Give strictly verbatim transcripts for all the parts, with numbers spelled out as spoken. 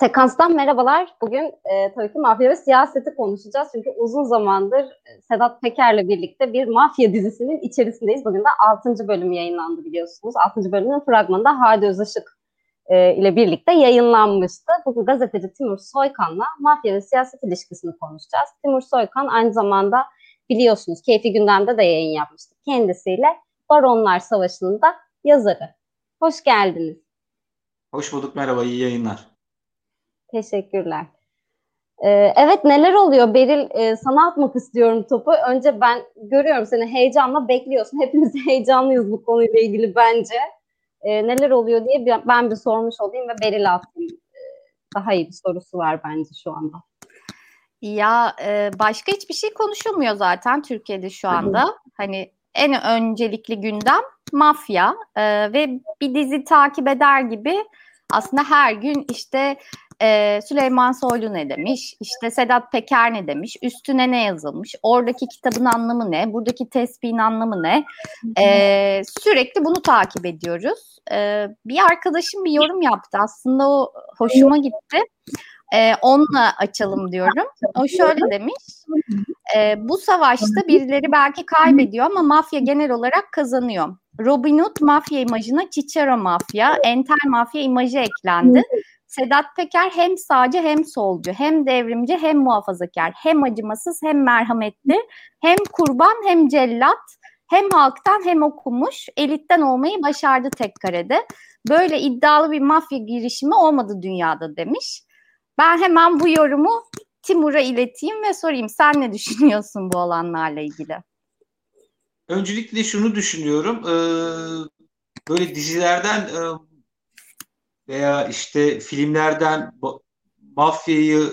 Sekans'tan merhabalar. Bugün e, tabii ki mafya ve siyaseti konuşacağız. Çünkü uzun zamandır Sedat Peker'le birlikte bir mafya dizisinin içerisindeyiz. Bugün de altıncı bölüm yayınlandı biliyorsunuz. altıncı bölümün fragmanı da Hadi Özışık e, ile birlikte yayınlanmıştı. Bugün gazeteci Timur Soykan'la mafya ve siyaset ilişkisini konuşacağız. Timur Soykan aynı zamanda biliyorsunuz Keyfi Gündem'de de yayın yapmıştık kendisiyle. Baronlar Savaşı'nın da yazarı. Hoş geldiniz. Hoş bulduk, merhaba, iyi yayınlar. Teşekkürler. Ee, evet, neler oluyor Beril? E, sana atmak istiyorum topu. Önce ben görüyorum seni heyecanla bekliyorsun. Hepimiz heyecanlıyız bu konuyla ilgili bence. E, neler oluyor diye bir, ben bir sormuş olayım ve Beril'e atayım. E, daha iyi bir sorusu var bence şu anda. Ya e, başka hiçbir şey konuşulmuyor zaten Türkiye'de şu anda. Hani en öncelikli gündem mafya e, ve bir dizi takip eder gibi aslında her gün işte Ee, Süleyman Soylu ne demiş, işte Sedat Peker ne demiş, üstüne ne yazılmış, oradaki kitabın anlamı ne, buradaki tespihin anlamı ne, ee, sürekli bunu takip ediyoruz. Ee, bir arkadaşım bir yorum yaptı, aslında o hoşuma gitti, ee, onunla açalım diyorum. O şöyle demiş, e, bu savaşta birileri belki kaybediyor ama mafya genel olarak kazanıyor. Robin Hood mafya imajına Cicero mafya, entel mafya imajı eklendi. Sedat Peker hem sağcı hem solcu, hem devrimci hem muhafazakar, hem acımasız hem merhametli, hem kurban hem cellat, hem halktan hem okumuş, elitten olmayı başardı tek karede. Böyle iddialı bir mafya girişimi olmadı dünyada demiş. Ben hemen bu yorumu Timur'a ileteyim ve sorayım, sen ne düşünüyorsun bu olanlarla ilgili? Öncelikle şunu düşünüyorum, böyle dizilerden veya işte filmlerden mafyayı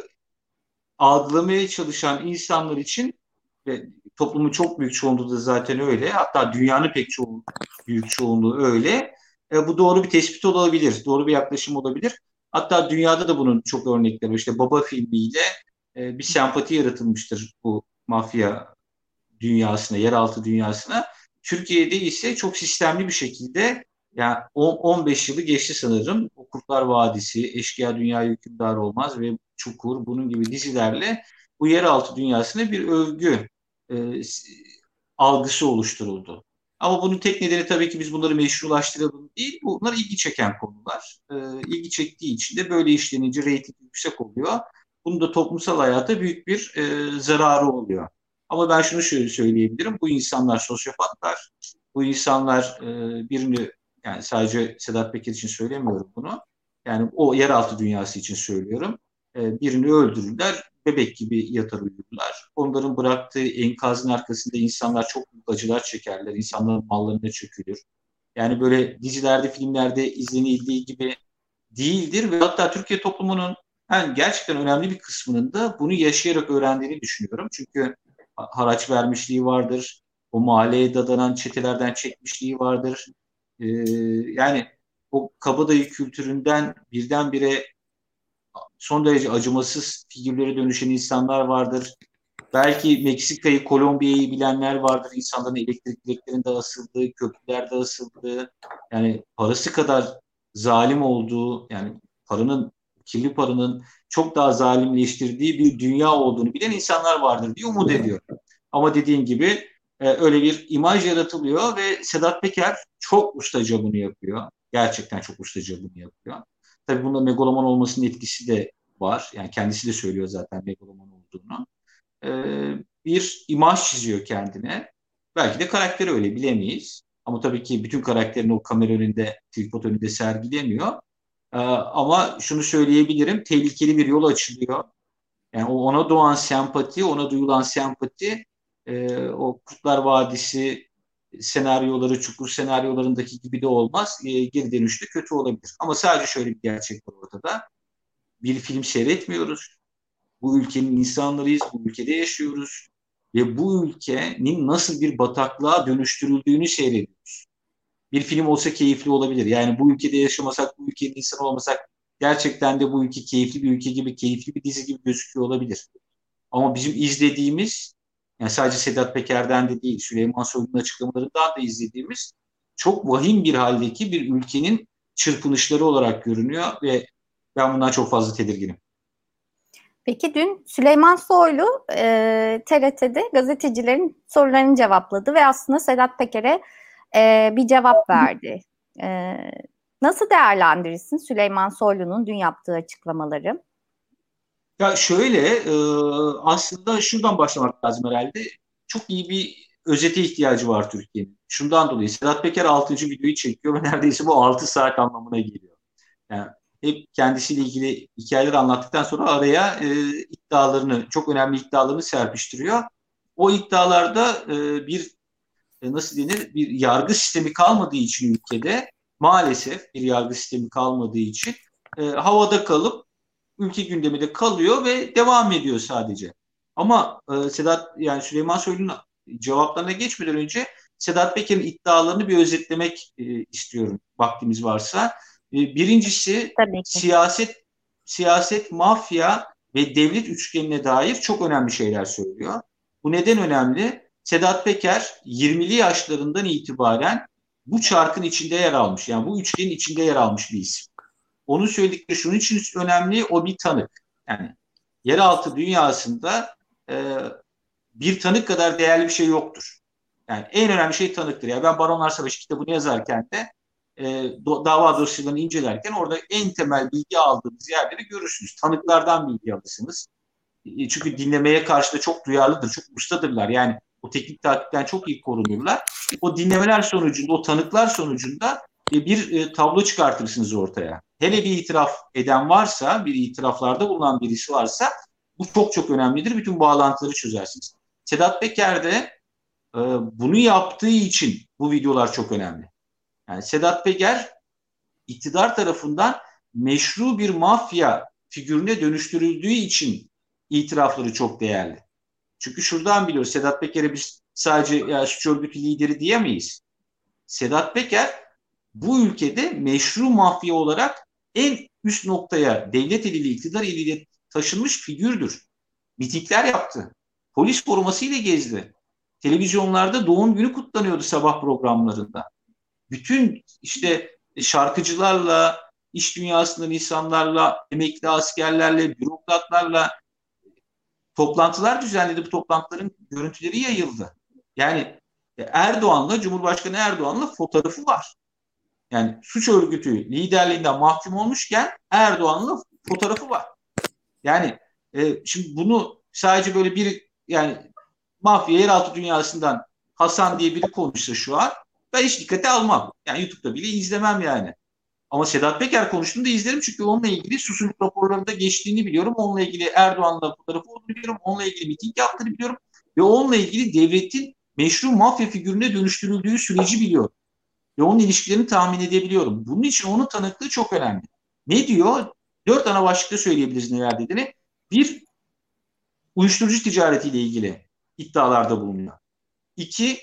algılamaya çalışan insanlar için ve toplumun çok büyük çoğunluğu da zaten öyle. Hatta dünyanın pek çoğunluğu, büyük çoğunluğu öyle. E, bu doğru bir tespit olabilir. Doğru bir yaklaşım olabilir. Hatta dünyada da bunun çok örnekleri. İşte Baba filmiyle e, bir sempati yaratılmıştır bu mafya dünyasına, yeraltı dünyasına. Türkiye'de ise çok sistemli bir şekilde, yani on beş yılı geçti sanırım. O Kurtlar Vadisi, Eşkıya Dünya Hükümdar Olmaz ve Çukur, bunun gibi dizilerle bu yeraltı dünyasına bir övgü e, algısı oluşturuldu. Ama bunun tek nedeni tabii ki biz bunları meşrulaştıralım değil. Bunlar ilgi çeken konular. E, ilgi çektiği için de böyle işlenince reyting yüksek oluyor. Bunun da toplumsal hayata büyük bir e, zararı oluyor. Ama ben şunu şöyle söyleyebilirim. Bu insanlar sosyopatlar. Bu insanlar e, birini, yani sadece Sedat Peker için söylemiyorum bunu. Yani o yeraltı dünyası için söylüyorum. Birini öldürürler, bebek gibi yatar uyurlar. Onların bıraktığı enkazın arkasında insanlar çok büyük acılar çekerler. İnsanların mallarına çökülür. Yani böyle dizilerde, filmlerde izlenildiği gibi değildir. Ve hatta Türkiye toplumunun yani gerçekten önemli bir kısmının da bunu yaşayarak öğrendiğini düşünüyorum. Çünkü haraç vermişliği vardır. O mahalleye dadanan çetelerden çekmişliği vardır. Ee, yani o kabadayı kültüründen birdenbire son derece acımasız figürlere dönüşen insanlar vardır. Belki Meksika'yı, Kolombiya'yı bilenler vardır. İnsanların elektrik direklerinde asıldığı, köprülerde asıldığı, yani parası kadar zalim olduğu, yani paranın, kirli paranın çok daha zalimleştirdiği bir dünya olduğunu bilen insanlar vardır diye umut ediyorum. Ama dediğim gibi öyle bir imaj yaratılıyor ve Sedat Peker çok ustaca bunu yapıyor. Gerçekten çok ustaca bunu yapıyor. Tabii bunda megaloman olmasının etkisi de var. Yani kendisi de söylüyor zaten megaloman olduğunu. Ee, bir imaj çiziyor kendine. Belki de karakteri öyle, bilemeyiz. Ama tabii ki bütün karakterini o kamera önünde, tripod önünde sergilemiyor. Ee, ama şunu söyleyebilirim, tehlikeli bir yol açılıyor. Yani o ona doğan sempati, ona duyulan sempati, Ee, o Kurtlar Vadisi senaryoları, Çukur senaryolarındaki gibi de olmaz. Ee, geri dönüşte kötü olabilir. Ama sadece şöyle bir gerçek var ortada. Bir film seyretmiyoruz. Bu ülkenin insanlarıyız. Bu ülkede yaşıyoruz. Ve bu ülkenin nasıl bir bataklığa dönüştürüldüğünü seyrediyoruz. Bir film olsa keyifli olabilir. Yani bu ülkede yaşamasak, bu ülkenin insanı olmasak gerçekten de bu ülke keyifli bir ülke gibi, keyifli bir dizi gibi gözüküyor olabilir. Ama bizim izlediğimiz, yani sadece Sedat Peker'den de değil, Süleyman Soylu'nun açıklamalarından da izlediğimiz çok vahim bir haldeki bir ülkenin çırpınışları olarak görünüyor ve Ben bundan çok fazla tedirginim. Peki dün Süleyman Soylu e, T R T'de gazetecilerin sorularını cevapladı ve aslında Sedat Peker'e e, bir cevap verdi. E, nasıl değerlendirirsin Süleyman Soylu'nun dün yaptığı açıklamaları? Ya şöyle, e, aslında şuradan başlamak lazım herhalde. Çok iyi bir özete ihtiyacı var Türkiye'nin. Şundan dolayı Sedat Peker altıncı videoyu çekiyor ve neredeyse bu altı saat anlamına geliyor. Yani hep kendisiyle ilgili hikayeleri anlattıktan sonra araya e, iddialarını, çok önemli iddialarını serpiştiriyor. O iddialarda e, bir e, nasıl denir, bir yargı sistemi kalmadığı için ülkede, maalesef bir yargı sistemi kalmadığı için e, havada kalıp ülke gündemi de kalıyor ve devam ediyor sadece. Ama e, Sedat yani Süleyman Soylu'nun cevaplarına geçmeden önce Sedat Peker'in iddialarını bir özetlemek e, istiyorum vaktimiz varsa. Birincisi siyaset, siyaset, mafya ve devlet üçgenine dair çok önemli şeyler söylüyor. Bu neden önemli? Sedat Peker yirmili yaşlarından itibaren bu çarkın içinde yer almış. Yani bu üçgenin içinde yer almış bir isim. Onun söyledikleri şunun için önemli, o bir tanık. Yani yeraltı dünyasında e, bir tanık kadar değerli bir şey yoktur. Yani en önemli şey tanıktır. Yani ben Baronlar Savaşı kitabını yazarken de E, do, dava dosyalarını incelerken orada en temel bilgi aldığınız yerleri görürsünüz. Tanıklardan bilgi alırsınız. E, çünkü dinlemeye karşı da çok duyarlıdır, çok ustadırlar. Yani o teknik takipten çok iyi korunurlar. O dinlemeler sonucunda, o tanıklar sonucunda e, bir e, tablo çıkartırsınız ortaya. Hele bir itiraf eden varsa, bir itiraflarda bulunan birisi varsa bu çok çok önemlidir. Bütün bağlantıları çözersiniz. Sedat Peker de e, bunu yaptığı için bu videolar çok önemli. Yani Sedat Peker iktidar tarafından meşru bir mafya figürüne dönüştürüldüğü için itirafları çok değerli. Çünkü şuradan biliyoruz, Sedat Peker'e biz sadece ya, suç örgütü lideri diyemeyiz. Sedat Peker bu ülkede meşru mafya olarak en üst noktaya devlet eliyle, iktidar eliyle taşınmış figürdür. Mitingler yaptı. Polis korumasıyla gezdi. Televizyonlarda doğum günü kutlanıyordu sabah programlarında. Bütün işte şarkıcılarla, iş dünyasından insanlarla, emekli askerlerle, bürokratlarla toplantılar düzenledi. Bu toplantıların görüntüleri yayıldı. Yani Erdoğan'la, Cumhurbaşkanı Erdoğan'la fotoğrafı var. Yani suç örgütü liderliğinden mahkum olmuşken Erdoğan'la fotoğrafı var. Yani e, şimdi bunu sadece böyle bir yani mafya yeraltı dünyasından Hasan diye biri konuşsa şu an ben hiç dikkate almam. Yani YouTube'da bile izlemem yani. Ama Sedat Peker konuştuğunda izlerim çünkü onunla ilgili suçluluk raporlarında geçtiğini biliyorum. Onunla ilgili Erdoğan'la fotoğrafı olduğunu biliyorum. Onunla ilgili miting yaptığını biliyorum. Ve onunla ilgili devletin meşru mafya figürüne dönüştürüldüğü süreci biliyorum. Ve onun ilişkilerini tahmin edebiliyorum. Bunun için onun tanıklığı çok önemli. Ne diyor? Dört ana başlıkta söyleyebiliriz neler dediğini. Bir, uyuşturucu ticaretiyle ilgili iddialarda bulunuyor. İki,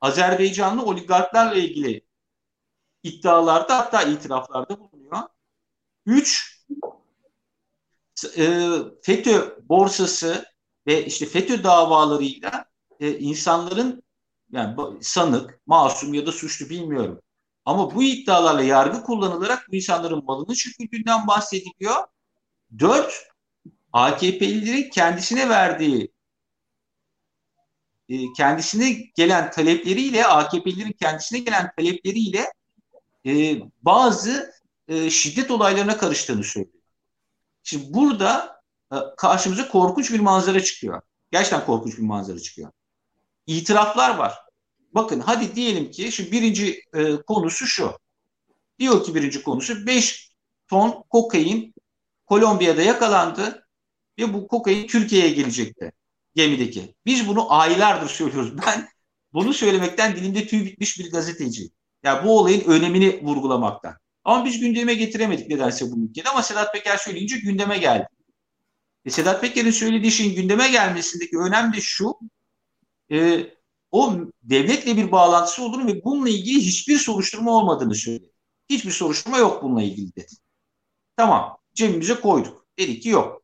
Azerbaycanlı oligarklarla ilgili iddialarda hatta itiraflarda bulunuyor. Üç, FETÖ borsası ve işte FETÖ davalarıyla insanların yani sanık, masum ya da suçlu bilmiyorum. Ama bu iddialarla yargı kullanılarak bu insanların malını çürütüldüğünden bahsediliyor. Dört, A K P'lilerin kendisine verdiği kendisine gelen talepleriyle A K P'lilerin kendisine gelen talepleriyle e, bazı e, şiddet olaylarına karıştığını söylüyor. Şimdi burada e, karşımıza korkunç bir manzara çıkıyor. Gerçekten korkunç bir manzara çıkıyor. İtiraflar var. Bakın hadi diyelim ki şimdi birinci e, konusu şu. Diyor ki birinci konusu beş ton kokain Kolombiya'da yakalandı ve bu kokain Türkiye'ye gelecekti. Gemideki. Biz bunu aylardır söylüyoruz. Ben bunu söylemekten dilimde tüy bitmiş bir gazeteciyim. Yani bu olayın önemini vurgulamaktan. Ama biz gündeme getiremedik nedense bu ülkede ama Sedat Peker söyleyince gündeme geldi. E Sedat Peker'in söylediği şeyin gündeme gelmesindeki önem de şu, e, o devletle bir bağlantısı olduğunu ve bununla ilgili hiçbir soruşturma olmadığını söyledi. Hiçbir soruşturma yok bununla ilgili dedi. Tamam, cebimize koyduk. Dedik ki yok.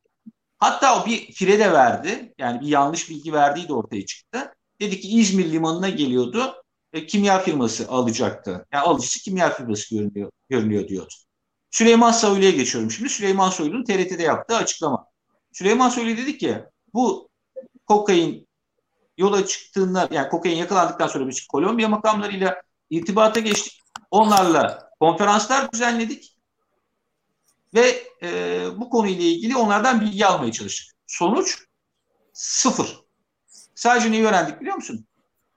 Hatta o bir fire de verdi. Yani bir yanlış bilgi verdiği de ortaya çıktı. Dedi ki İzmir limanına geliyordu. E, kimya firması alacaktı. Yani alıcısı kimya firması görünüyor, görünüyor diyordu. Süleyman Soylu'ya geçiyorum şimdi. Süleyman Soylu'nun T R T'de yaptığı açıklama. Süleyman Soylu dedik ya, bu kokain yola çıktığında, yani kokain yakalandıktan sonra biz Kolombiya makamlarıyla irtibata geçtik. Onlarla konferanslar düzenledik ve e, bu konuyla ilgili onlardan bilgi almaya çalıştık. Sonuç sıfır. Sadece neyi öğrendik biliyor musun?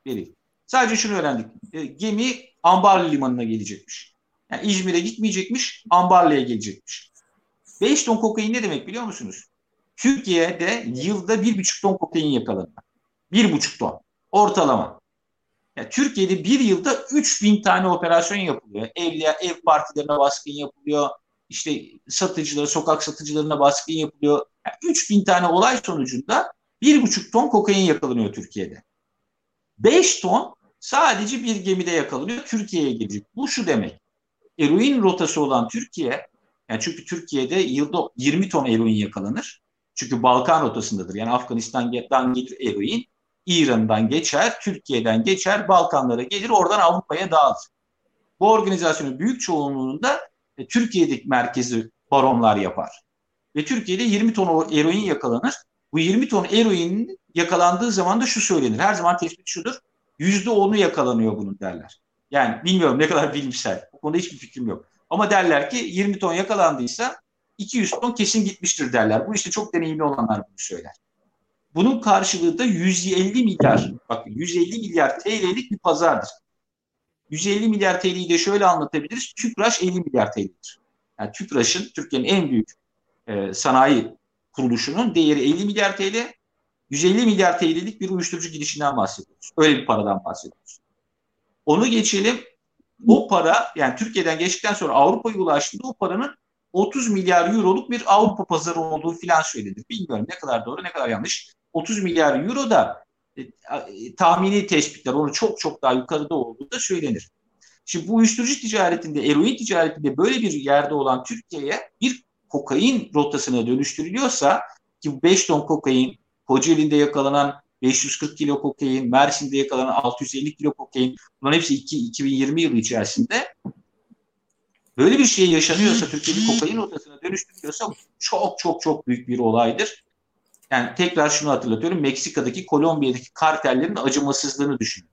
Belli. Sadece şunu öğrendik. E, gemi Ambarlı Limanı'na gelecekmiş. Yani İzmir'e gitmeyecekmiş, Ambarlı'ya gelecekmiş. beş ton kokain ne demek biliyor musunuz? Türkiye'de yılda bir buçuk ton kokain yakalanır. bir buçuk ton ortalama. Yani Türkiye'de bir yılda üç bin tane operasyon yapılıyor. Evliya, ev partilerine baskın yapılıyor. İşte satıcılara, sokak satıcılarına baskın yapılıyor. Yani üç bin tane olay sonucunda bir buçuk ton kokain yakalanıyor Türkiye'de. beş ton sadece bir gemide yakalanıyor. Türkiye'ye gelecek. Bu şu demek. Eroin rotası olan Türkiye, yani çünkü Türkiye'de yılda yirmi ton eroin yakalanır. Çünkü Balkan rotasındadır. Yani Afganistan'dan gelir eroin, İran'dan geçer, Türkiye'den geçer, Balkanlara gelir, oradan Avrupa'ya dağılır. Bu organizasyonun büyük çoğunluğunda e, Türkiye'deki merkezi baronlar yapar. Ve Türkiye'de yirmi ton eroin yakalanır. Bu yirmi ton eroin yakalandığı zaman da şu söylenir. Her zaman tespit şudur. yüzde onu yakalanıyor bunun derler. Yani bilmiyorum ne kadar bilimsel. O konuda hiçbir fikrim yok. Ama derler ki yirmi ton yakalandıysa iki yüz ton kesin gitmiştir derler. Bu işte çok deneyimli olanlar bunu söyler. Bunun karşılığı da yüz elli milyar, bakın yüz elli milyar T L'lik bir pazardır. yüz elli milyar T L'yi de şöyle anlatabiliriz. TÜPRAŞ elli milyar T L'dir. Yani TÜPRAŞ'ın, Türkiye'nin en büyük e, sanayi kuruluşunun değeri elli milyar T L. yüz elli milyar T L'lik bir uyuşturucu girişinden bahsediyoruz. Öyle bir paradan bahsediyoruz. Onu geçelim. O para, yani Türkiye'den geçtikten sonra Avrupa'ya ulaştığında o paranın otuz milyar euroluk bir Avrupa pazarı olduğu filan söylenir. Bilmiyorum ne kadar doğru ne kadar yanlış. otuz milyar euro da e, e, tahmini tespitler onu çok çok daha yukarıda olduğu da söylenir. Şimdi bu uyuşturucu ticaretinde, eroin ticaretinde böyle bir yerde olan Türkiye'ye bir kokain rotasına dönüştürülüyorsa ki beş ton kokain, Kocaeli'nde yakalanan beş yüz kırk kilo kokain, Mersin'de yakalanan altı yüz elli kilo kokain, bunların hepsi iki bin yirmi yılı içerisinde. Böyle bir şey yaşanıyorsa, Türkiye'nin kokain rotasına dönüştürüyorsa çok çok çok büyük bir olaydır. Yani tekrar şunu hatırlatıyorum. Meksika'daki, Kolombiya'daki kartellerin acımasızlığını düşünün.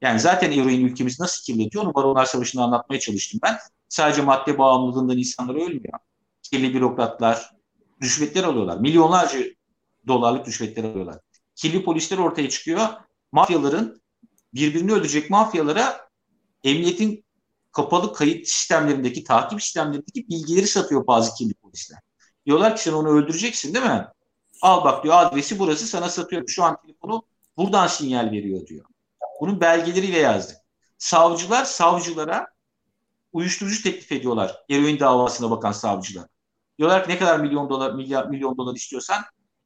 Yani zaten eroin ülkemizi nasıl kirletiyor? Onu Baronlar Savaşı'nda anlatmaya çalıştım ben. Sadece madde bağımlılığından insanlar ölmüyor. Kirli bürokratlar rüşvetler alıyorlar. Milyonlarca dolarlık rüşvetler alıyorlar. Kirli polisler ortaya çıkıyor. Mafyaların, birbirini öldürecek mafyalara emniyetin kapalı kayıt sistemlerindeki, takip sistemlerindeki bilgileri satıyor bazı kirli polisler. Diyorlar ki sen onu öldüreceksin değil mi? Al bak diyor, adresi burası, sana satıyorum. Şu an telefonu buradan sinyal veriyor diyor. Bunun belgeleriyle yazdık. Savcılar savcılara uyuşturucu teklif ediyorlar. Eroin davasına bakan savcılar. Diyorlar ki ne kadar milyon dolar, milyar, milyon dolar istiyorsan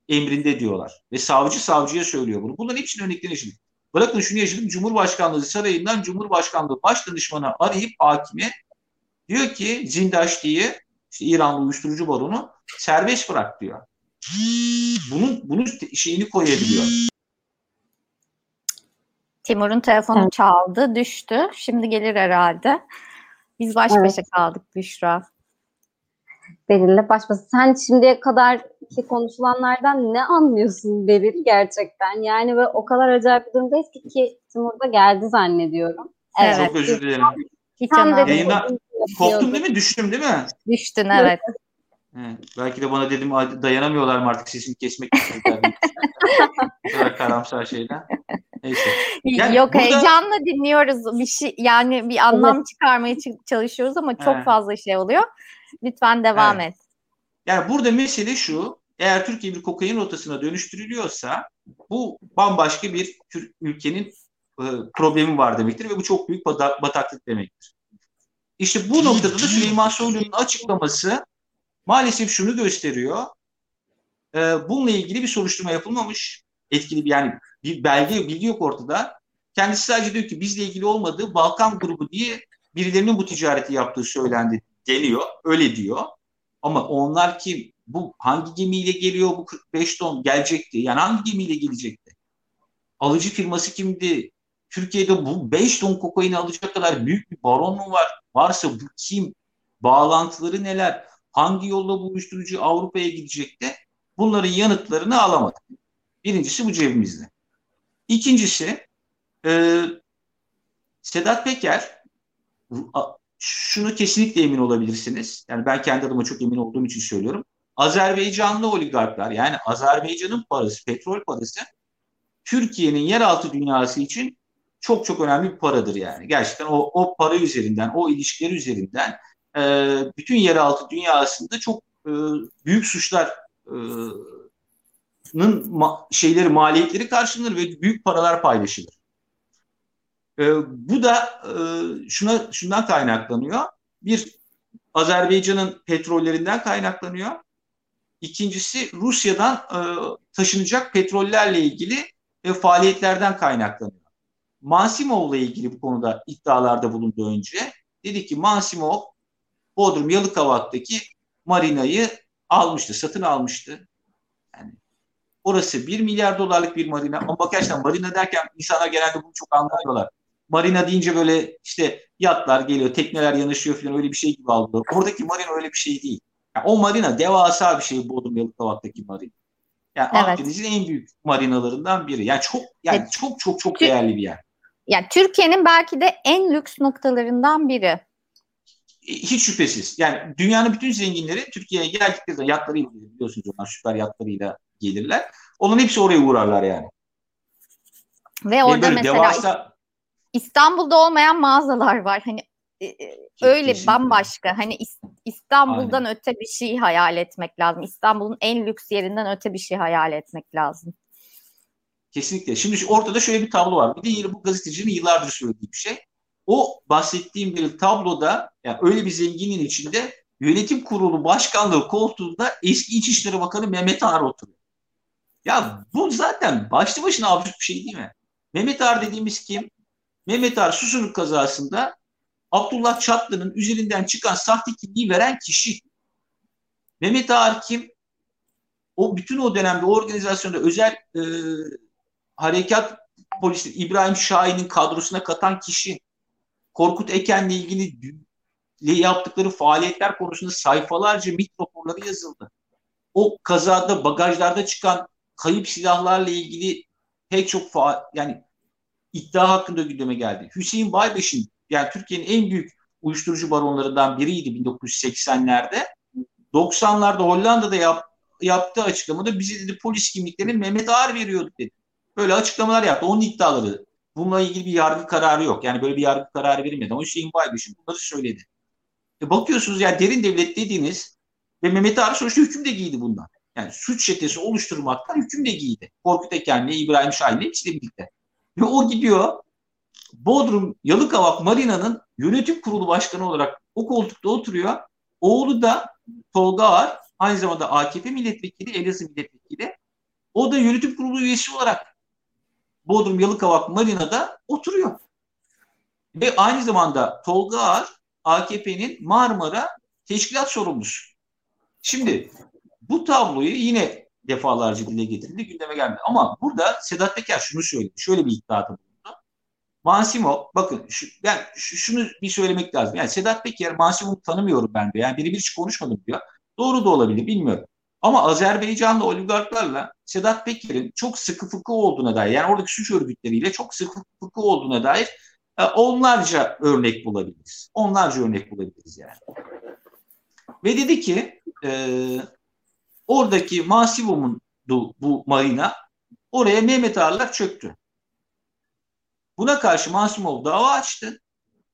emrinde diyorlar. Ve savcı savcıya söylüyor bunu. Bunların hepsinin örneklerini şimdi. Bırakın şunu yaşadım. Cumhurbaşkanlığı sarayından Cumhurbaşkanlığı başdanışmanı arayıp hakime diyor ki Zindaşti'yi, işte İranlı uyuşturucu baronu serbest bırak diyor. Bunun bunun şeyini koyabiliyor. Timur'un telefonu çaldı, düştü. Şimdi gelir herhalde. Biz baş başa evet. kaldık Büşra. Beril'le baş başa. Sen şimdiye kadar ki konuşulanlardan ne anlıyorsun Beril gerçekten? Yani ve o kadar acayip bir durumdayız ki, ki Timur da geldi zannediyorum. Evet. Çok özür dilerim. Yayına koptum değil mi? Düştüm değil mi? Düştün evet. evet. Belki de bana dedim dayanamıyorlar mı artık sesini kesmek istiyorlar. Bu kadar karamsar şeyler. Neyse. Yani yok burada... heyecanla dinliyoruz. Bir şey, yani bir anlam evet. çıkarmaya çalışıyoruz ama çok evet. fazla şey oluyor. Lütfen devam evet. et. Yani burada mesele şu, eğer Türkiye bir kokain rotasına dönüştürülüyorsa bu bambaşka bir ülkenin e, problemi var demektir ve bu çok büyük bataklık demektir. İşte bu noktada da Süleyman Soylu'nun açıklaması maalesef şunu gösteriyor, e, bununla ilgili bir soruşturma yapılmamış, etkili bir, yani bir belge, bilgi yok ortada. Kendisi sadece diyor ki bizle ilgili olmadığı Balkan grubu diye birilerinin bu ticareti yaptığı söylendi deniyor, öyle diyor. Ama onlar kim? Bu hangi gemiyle geliyor? Bu kırk beş ton gelecekti. Yani hangi gemiyle gelecekti? Alıcı firması kimdi? Türkiye'de bu beş ton kokaini alacak kadar büyük bir baron mu var? Varsa bu kim? Bağlantıları neler? Hangi yolla bu uyuşturucu Avrupa'ya gidecek de bunların yanıtlarını alamadık. Birincisi bu cebimizde. İkincisi e, Sedat Peker, şunu kesinlikle emin olabilirsiniz. Yani ben kendi adıma çok emin olduğum için söylüyorum. Azerbaycanlı oligarklar, yani Azerbaycan'ın parası, petrol parası Türkiye'nin yeraltı dünyası için çok çok önemli bir paradır yani. Gerçekten o, o para üzerinden, o ilişkiler üzerinden e, bütün yeraltı dünyasında çok e, büyük suçların ma- şeyleri, maliyetleri karşılanır ve büyük paralar paylaşılır. E, bu da e, şuna şundan kaynaklanıyor. Bir, Azerbaycan'ın petrollerinden kaynaklanıyor. İkincisi, Rusya'dan e, taşınacak petrollerle ilgili e, faaliyetlerden kaynaklanıyor. Mansimov'la ilgili bu konuda iddialarda bulundu önce. Dedi ki Mansimov Bodrum Yalıkavak'taki marinayı almıştı, satın almıştı. Yani orası bir milyar dolarlık bir marina. Ama gerçekten marina derken insanlar genelde bunu çok anlamıyorlar. Marina deyince böyle işte yatlar geliyor, tekneler yanaşıyor falan, öyle bir şey gibi aldılar. Oradaki marina öyle bir şey değil. Yani o marina devasa bir şey, Bodrum Yalıkavak'taki marina. Yani evet. Akdeniz'in en büyük marinalarından biri. Yani çok yani evet. çok çok çok Tür- değerli bir yer. Yani Türkiye'nin belki de en lüks noktalarından biri. Hiç şüphesiz. Yani dünyanın bütün zenginleri Türkiye'ye geldikleri zaman yatlarıyla, biliyorsunuz onlar süper yatlarıyla gelirler. Onun hepsi oraya uğrarlar yani. Ve orada yani mesela devasa... İstanbul'da olmayan mağazalar var. Hani öyle kesinlikle. Bambaşka. Hani İstanbul'dan aynen. öte bir şey hayal etmek lazım. İstanbul'un en lüks yerinden öte bir şey hayal etmek lazım. Kesinlikle. Şimdi ortada şöyle bir tablo var. Bir de bu gazetecinin yıllardır söylediği bir şey. O bahsettiğim bir tabloda, yani öyle bir zenginin içinde yönetim kurulu başkanlığı koltuğunda eski İçişleri Bakanı Mehmet Ağar oturuyor. Ya bu zaten başlı başına absürt bir şey değil mi? Mehmet Ağar dediğimiz kim? Mehmet Ağar Susurluk kazasında Abdullah Çatlı'nın üzerinden çıkan sahte kimliği veren kişi. Mehmet Ağar kim? O bütün o dönemde organizasyonda özel e, harekat polisi İbrahim Şahin'in kadrosuna katan kişi. Korkut Eken'le ilgili yaptıkları faaliyetler konusunda sayfalarca M İ T raporları yazıldı. O kazada bagajlarda çıkan kayıp silahlarla ilgili pek çok faal, yani iddia hakkında gündeme geldi. Hüseyin Baybeş'in, yani Türkiye'nin en büyük uyuşturucu baronlarından biriydi bin dokuz yüz seksenlerde. doksanlarda Hollanda'da yap, yaptığı açıklamada bize dedi polis kimliklerini Mehmet Ağar veriyordu dedi. Böyle açıklamalar yaptı. Onun iddiaları. Bununla ilgili bir yargı kararı yok. Yani böyle bir yargı kararı verilmedi. O Hüseyin Baybeş'in bunları söyledi. E bakıyorsunuz ya yani derin devlet dediğiniz ve Mehmet Ağar sonuçta hüküm de giydi bundan. Yani suç çetesi oluşturmaktan hüküm de giydi. Korkut Eken'le, İbrahim Şahin'le hepsiyle birlikte. Ve o gidiyor Bodrum Yalıkavak Marina'nın yönetim kurulu başkanı olarak o koltukta oturuyor. Oğlu da Tolga Ağar, aynı zamanda A K P milletvekili, Elazığ milletvekili. O da yönetim kurulu üyesi olarak Bodrum Yalıkavak Marina'da oturuyor. Ve aynı zamanda Tolga Ağar, A K P'nin Marmara teşkilat sorumlusu. Şimdi bu tabloyu yine defalarca dile getirildi, gündeme gelmedi. Ama burada Sedat Peker şunu söyledi, şöyle bir iddiada bulundu. Mansimov, bakın şu, yani şunu bir söylemek lazım. Yani Sedat Peker, Mansimov'u tanımıyorum ben de. Yani birebir hiç konuşmadım diyor. Doğru da olabilir, bilmiyorum. Ama Azerbaycanlı oligarklarla Sedat Peker'in çok sıkı fıkı olduğuna dair, yani oradaki suç örgütleriyle çok sıkı fıkı olduğuna dair onlarca örnek bulabiliriz. Onlarca örnek bulabiliriz yani. Ve dedi ki e, oradaki Mansimov'un bu marina, oraya Mehmet Ağarlar çöktü. Buna karşı Mansimov dava açtı.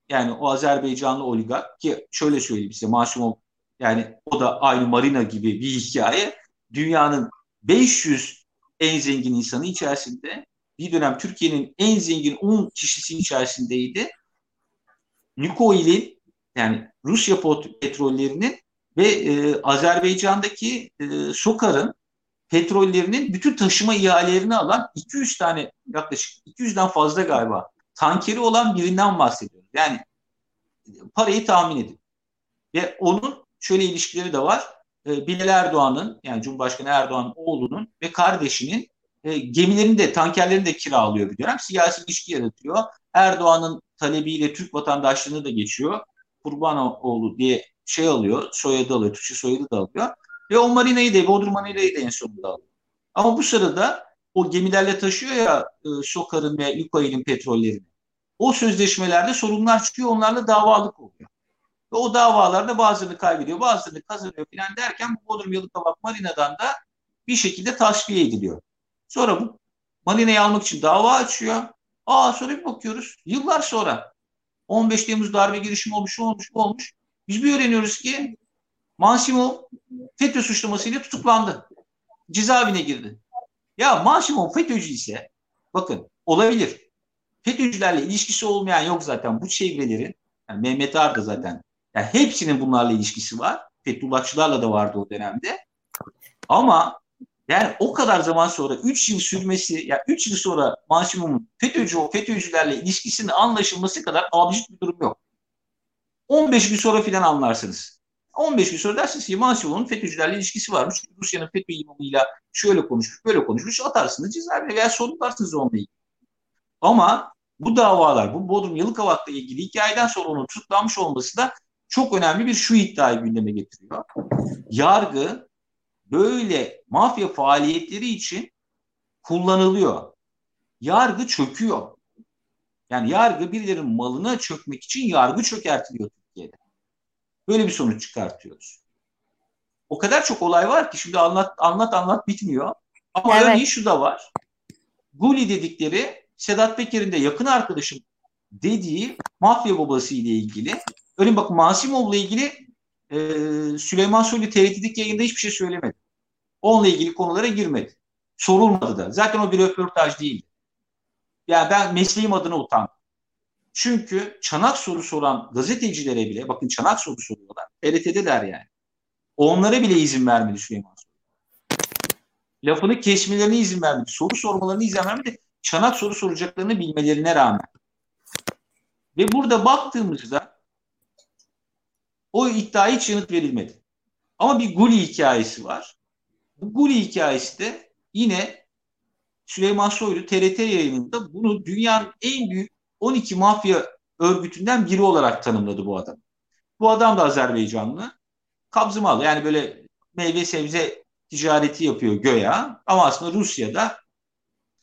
Yani o Azerbaycanlı oligark ki şöyle söyleyeyim size, Mansimov yani o da aynı marina gibi bir hikaye. Dünyanın beş yüz en zengin insanı içerisinde, bir dönem Türkiye'nin en zengin on kişisi içerisindeydi. Lukoil'in, yani Rusya petrollerinin ve e, Azerbaycan'daki e, Sokar'ın petrollerinin bütün taşıma ihalelerini alan iki yüz tane, yaklaşık iki yüzden fazla galiba tankeri olan birinden bahsediyoruz. Yani parayı tahmin edin. Ve onun şöyle ilişkileri de var. E, Bilal Erdoğan'ın, yani Cumhurbaşkanı Erdoğan'ın oğlunun ve kardeşinin e, gemilerini de, tankerlerini de kiralıyor bir dönem. Siyasi ilişki yaratıyor. Erdoğan'ın talebiyle Türk vatandaşlığını da geçiyor. Kurbanoğlu diye şey alıyor, soyadı alıyor, Türkçe soyadı da alıyor. Ve o marineyi de, Bodrum Marina'yı da en sonunda alıyor. Ama bu sırada o gemilerle taşıyor ya e, Sokar'ın ve Lukoil'in petrollerini. O sözleşmelerde sorunlar çıkıyor, onlarla davalık oluyor. Ve o davalarda bazılarını kaybediyor, bazılarını kazanıyor filan derken bu Bodrum Yalıkavak Marina'dan da bir şekilde tasfiye ediliyor. Sonra bu marineyi almak için dava açıyor. Aa sonra bir bakıyoruz, yıllar sonra on beş Temmuz darbe girişimi olmuş, şu olmuş, bu olmuş. Biz bir öğreniyoruz ki Mansimov FETÖ suçlamasıyla tutuklandı. Cezaevine girdi. Ya Mansimov FETÖ'cü ise, bakın olabilir. FETÖ'cülerle ilişkisi olmayan yok zaten bu çevrelerin. Yani Mehmet Ağar da zaten. Yani hepsinin bunlarla ilişkisi var. Fethullahçılarla da vardı o dönemde. Ama yani o kadar zaman sonra üç yıl sürmesi, ya yani üç yıl sonra Mansimov'un FETÖ'cü o FETÖ'cülerle ilişkisinin anlaşılması kadar abicit bir durum yok. on beş gün sonra filan anlarsınız. on beş gün sonra dersiniz ki Mansimov'un FETÖ'cülerle ilişkisi varmış. Rusya'nın FETÖ imamıyla şöyle konuşmuş, böyle konuşmuş. Atarsınız cezaevine veya sorgularsınız onunla ilgili. Ama bu davalar, bu Bodrum Yalıkavak'la ilgili hikayeden sonra onun tutuklanmış olması da çok önemli bir şu iddiayı gündeme getiriyor. Yargı böyle mafya faaliyetleri için kullanılıyor. Yargı çöküyor. Yani yargı birilerinin malına çökmek için yargı çökertiliyor Türkiye'de. Böyle bir sonuç çıkartıyoruz. O kadar çok olay var ki şimdi anlat anlat anlat bitmiyor. Ama evet. Örneğin şu da var. Guli dedikleri Sedat Peker'in de yakın arkadaşım dediği mafya babası ile ilgili. Örneğin bak Mansimov'la ilgili e, Süleyman Soylu T R T'deki yayında hiçbir şey söylemedi. Onunla ilgili konulara girmedi. Sorulmadı da. Zaten o bir röportaj değildi. Yani ben mesleğim adına utandım. Çünkü çanak soru soran gazetecilere bile, bakın çanak soru soruyorlar, T R T'deler yani. Onlara bile izin vermedi Süleyman Soylu. Lafını kesmelerine izin vermedi. Soru sormalarına izin vermedi. Çanak soru soracaklarını bilmelerine rağmen. Ve burada baktığımızda o iddiaya hiç yanıt verilmedi. Ama bir Guli hikayesi var. Bu Guli hikayesi de yine Süleyman Soylu T R T yayınında bunu dünyanın en büyük on iki mafya örgütünden biri olarak tanımladı bu adam. Bu adam da Azerbaycanlı. Kabzımalı yani böyle meyve sebze ticareti yapıyor göya. Ama aslında Rusya'da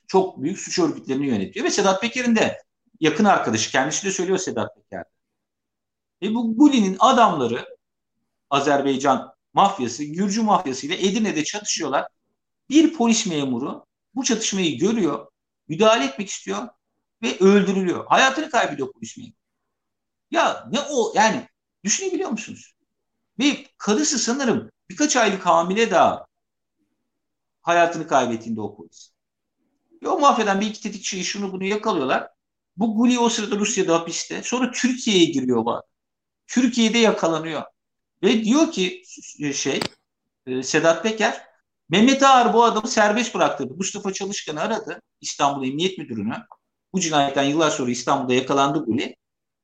çok büyük suç örgütlerini yönetiyor. Ve Sedat Peker'in de yakın arkadaşı. Kendisi de söylüyor Sedat Peker'de. Ve bu Guli'nin adamları Azerbaycan mafyası, Gürcü mafyası ile Edirne'de çatışıyorlar. Bir polis memuru bu çatışmayı görüyor, müdahale etmek istiyor ve öldürülüyor. Hayatını kaybediyor polis memuru. Ya ne o yani düşünebiliyor musunuz? Ve karısı sanırım birkaç aylık hamile daha hayatını kaybettiğinde o polis. Ve o mafyadan bir iki tetikçiyi şunu bunu yakalıyorlar. Bu Guli o sırada Rusya'da hapiste. Sonra Türkiye'ye giriyor bak. Türkiye'de yakalanıyor. Ve diyor ki şey Sedat Peker, Mehmet Ağar bu adamı serbest bıraktırdı. Mustafa Çalışkan'ı aradı. İstanbul Emniyet Müdürü'nü. Bu cinayetten yıllar sonra İstanbul'da yakalandı Guli.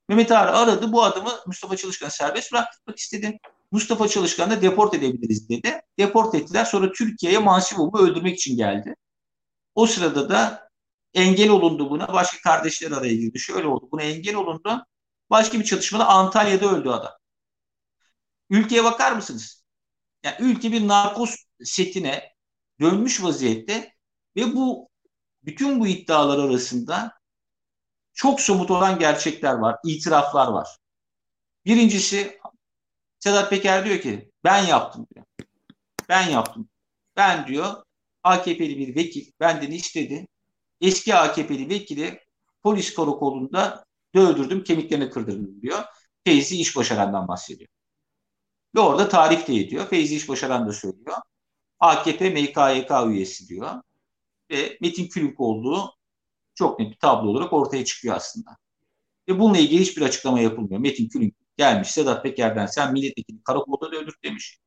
Mehmet Ağar aradı. Bu adamı Mustafa Çalışkan serbest bıraktırmak istedi. Mustafa Çalışkan'ı da deport edebiliriz dedi. Deport ettiler. Sonra Türkiye'ye Mansimov'u öldürmek için geldi. O sırada da engel olundu buna. Başka kardeşler araya girdi. Şöyle oldu. Buna engel olundu. Başka bir çatışmada Antalya'da öldü adam. Ülkeye bakar mısınız? Yani ülke bir narkoz setine dönmüş vaziyette ve bu bütün bu iddialar arasında çok somut olan gerçekler var, itiraflar var. Birincisi Sedat Peker diyor ki ben yaptım diyor. Ben yaptım. Ben diyor A K P'li bir vekil benden istedi. Eski A K P'li vekili polis karakolunda dövdürdüm, kemiklerini kırdırdım diyor. Feyzi İşbaşaran'dan bahsediyor. Ve orada tarif de ediyor. Feyzi İşbaşaran da söylüyor. A K P M K Y K üyesi diyor. Ve Metin Külük olduğu çok net bir tablo olarak ortaya çıkıyor aslında. Ve bununla ilgili hiçbir açıklama yapılmıyor. Metin Külük gelmiş Sedat Peker'den sen milletvekili karakolda dövdürt demiş.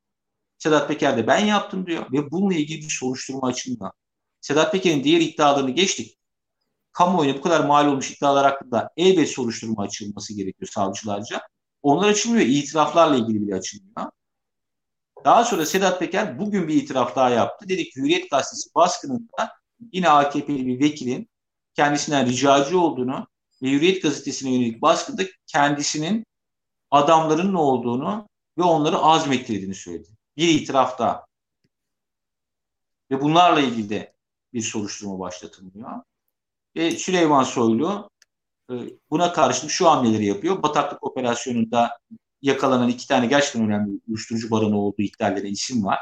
Sedat Peker de ben yaptım diyor. Ve bununla ilgili bir soruşturma açılmıyor. Sedat Peker'in diğer iddialarını geçtik. Kamuoyuna bu kadar mal olmuş iddialar hakkında elbet soruşturma açılması gerekiyor savcılarca. Onlar açılmıyor. İtiraflarla ilgili bile açılmıyor. Daha sonra Sedat Peker bugün bir itiraf daha yaptı. Dedi ki Hürriyet Gazetesi baskınında yine A K P'li bir vekilin kendisinden ricacı olduğunu ve Hürriyet Gazetesi'ne yönelik baskında kendisinin adamlarının olduğunu ve onları azmettirdiğini söyledi. Bir itiraf daha. Ve bunlarla ilgili de bir soruşturma başlatılıyor. Ve Süleyman Soylu buna karşılık şu hamleleri yapıyor. Bataklık operasyonunda yakalanan iki tane gerçekten önemli uyuşturucu baronu olduğu iddialarına isim var.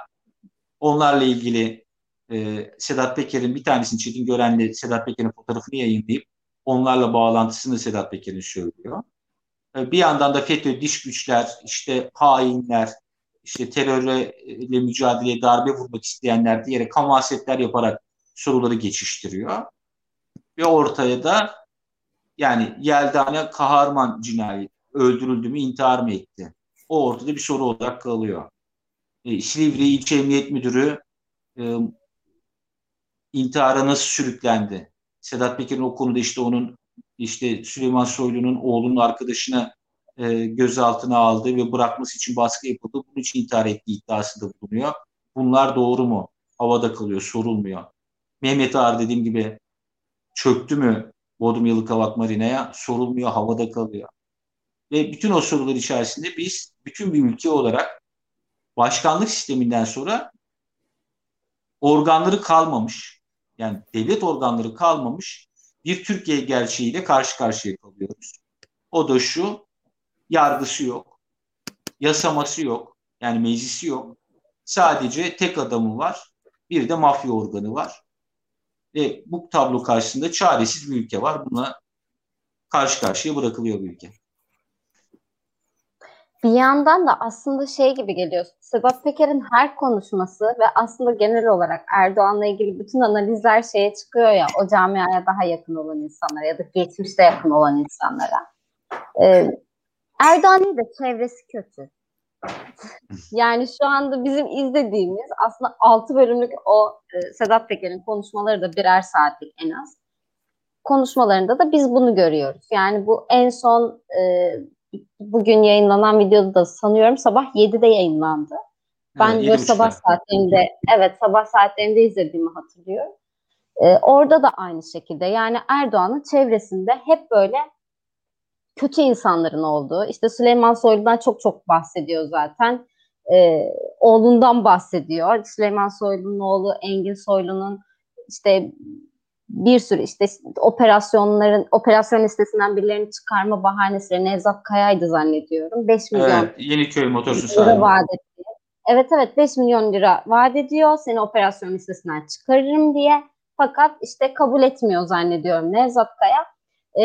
Onlarla ilgili e, Sedat Peker'in bir tanesini Çetin Gören'le Sedat Peker'in fotoğrafını yayınlayıp onlarla bağlantısını Sedat Peker'in söylüyor. E, bir yandan da FETÖ, dış güçler, işte hainler, işte terörle mücadeleye darbe vurmak isteyenler diyerek hamasetler yaparak soruları geçiştiriyor. Ve ortaya da yani Yeldane Kaharman cinayeti, öldürüldü mü, intihar mı etti? O ortada bir soru olarak kalıyor. E, Silivri İlçe Emniyet Müdürü e, intihara nasıl sürüklendi? Sedat Peker'in o konuda işte onun işte Süleyman Soylu'nun oğlunun arkadaşını e, gözaltına aldığı ve bırakması için baskı yapıldı. Bunun için intihar ettiği iddiasında bulunuyor. Bunlar doğru mu? Havada kalıyor, sorulmuyor. Mehmet Ağar dediğim gibi çöktü mü Bodrum Yalıkavak Marina'ya? Sorulmuyor, havada kalıyor. Ve bütün o sorular içerisinde biz bütün bir ülke olarak başkanlık sisteminden sonra organları kalmamış, yani devlet organları kalmamış bir Türkiye gerçeğiyle karşı karşıya kalıyoruz. O da şu: yargısı yok, yasaması yok, yani meclisi yok. Sadece tek adamı var, bir de mafya organı var. Ve bu tablo karşısında çaresiz bir ülke var. Buna karşı karşıya bırakılıyor bir ülke. Bir yandan da aslında şey gibi geliyor. Sedat Peker'in her konuşması ve aslında genel olarak Erdoğan'la ilgili bütün analizler şeye çıkıyor ya, o camiaya daha yakın olan insanlara ya da geçmişte yakın olan insanlara. Ee, Erdoğan'ın da çevresi kötü. Yani şu anda bizim izlediğimiz aslında altı bölümlük o e, Sedat Peker'in konuşmaları da birer saatlik en az. Konuşmalarında da biz bunu görüyoruz. Yani bu en son... E, bugün yayınlanan videoda da sanıyorum sabah yedide yayınlandı. Ben evet, sabah saatlerinde evet sabah saatlerinde izlediğimi hatırlıyorum. Ee, orada da aynı şekilde yani Erdoğan'ın çevresinde hep böyle kötü insanların olduğu, işte Süleyman Soylu'dan çok çok bahsediyor zaten. Ee, oğlundan bahsediyor. Süleyman Soylu'nun oğlu Engin Soylu'nun işte bir sürü işte operasyonların operasyon listesinden birilerini çıkarma bahanesiyle Nevzat Kaya'ydı zannediyorum. beş milyon evet, Yeniköy motorcu sahibi. Vaat ediyor. Evet evet beş milyon lira vaat ediyor. Seni operasyon listesinden çıkarırım diye. Fakat işte kabul etmiyor zannediyorum Nevzat Kaya.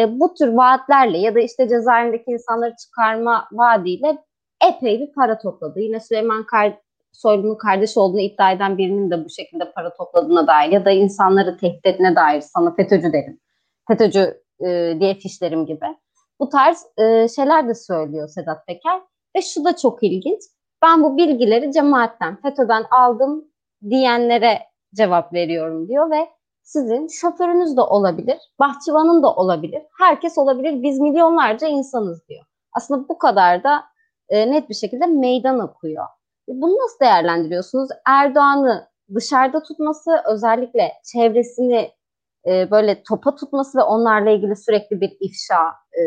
E, bu tür vaatlerle ya da işte cezaevindeki insanları çıkarma vaadiyle epey bir para topladı. Yine Süleyman Kaya Soylu'nun kardeş olduğunu iddia eden birinin de bu şekilde para topladığına dair ya da insanları tehdit ettiğine dair sana FETÖ'cü derim, FETÖ'cü e, diye fişlerim gibi. Bu tarz e, şeyler de söylüyor Sedat Peker ve şu da çok ilginç. Ben bu bilgileri cemaatten, FETÖ'den aldım diyenlere cevap veriyorum diyor ve sizin şoförünüz de olabilir, bahçıvanın da olabilir, herkes olabilir, biz milyonlarca insanız diyor. Aslında bu kadar da e, net bir şekilde meydan okuyor. Bunu nasıl değerlendiriyorsunuz? Erdoğan'ı dışarıda tutması, özellikle çevresini e, böyle topa tutması ve onlarla ilgili sürekli bir ifşa e,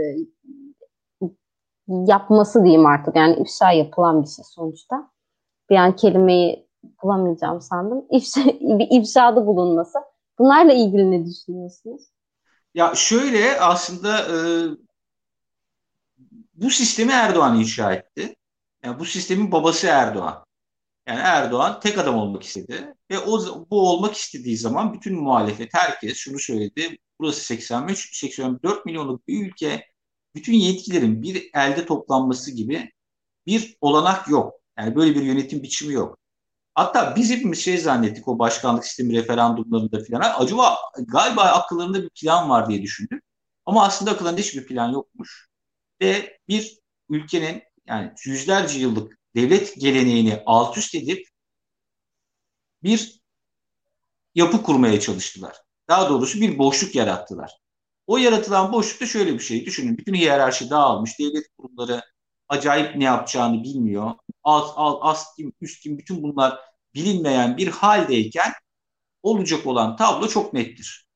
yapması diyeyim artık. Yani ifşa yapılan bir şey sonuçta. Bir an kelimeyi bulamayacağım sandım. İfşa, bir ifşada bulunması. Bunlarla ilgili ne düşünüyorsunuz? Ya şöyle aslında e, bu sistemi Erdoğan inşa etti. Yani bu sistemin babası Erdoğan. Yani Erdoğan tek adam olmak istedi ve o bu olmak istediği zaman bütün muhalefet, herkes şunu söyledi. Burası seksen beş seksen dört milyonluk bir ülke. Bütün yetkilerin bir elde toplanması gibi bir olanak yok. Yani böyle bir yönetim biçimi yok. Hatta biz hepimiz şey zannettik o başkanlık sistemi referandumlarında filan. Acaba galiba akıllarında bir plan var diye düşündük. Ama aslında akıllarında hiçbir plan yokmuş. Ve bir ülkenin yani yüzlerce yıllık devlet geleneğini alt üst edip bir yapı kurmaya çalıştılar. Daha doğrusu bir boşluk yarattılar. O yaratılan boşlukta şöyle bir şey düşünün. Bütün hiyerarşi dağılmış. Devlet kurumları acayip ne yapacağını bilmiyor. Alt, alt, ast kim, üst kim, bütün bunlar bilinmeyen bir haldeyken olacak olan tablo çok nettir.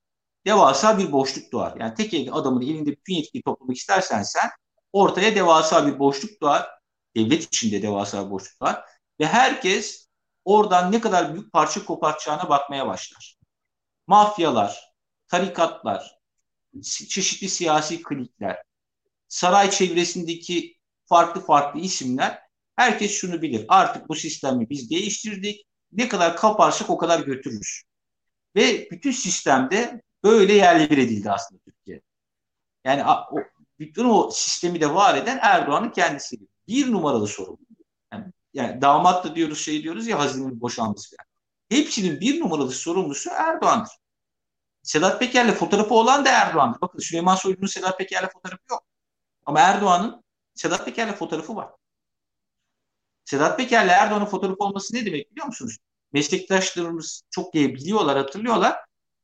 Devasa bir boşluk doğar. Yani tek adamın elinde bütün yetkiyi toplamak istersen sen ortaya devasa bir boşluk doğar. devlet içinde devasa boşluklar ve herkes oradan ne kadar büyük parça kopartacağına bakmaya başlar. Mafyalar, tarikatlar, çeşitli siyasi klikler, saray çevresindeki farklı farklı isimler, herkes şunu bilir. Artık bu sistemi biz değiştirdik. Ne kadar kaparsak o kadar götürürüz. Ve bütün sistemde böyle yerle bir edildi aslında Türkiye. Yani o, bütün o sistemi de var eden Erdoğan'ın kendisi. Bir numaralı sorun. Yani, yani damat da diyoruz, şey diyoruz ya, hazinenin boşanması falan. Hepsinin bir numaralı sorumlusu Erdoğan'dır. Sedat Peker'le fotoğrafı olan da Erdoğan'dır. Bakın Süleyman Soylu'nun Sedat Peker'le fotoğrafı yok. Ama Erdoğan'ın Sedat Peker'le fotoğrafı var. Sedat Peker'le Erdoğan'ın fotoğrafı olması ne demek biliyor musunuz? Meslektaşlarımız çok iyi biliyorlar, hatırlıyorlar.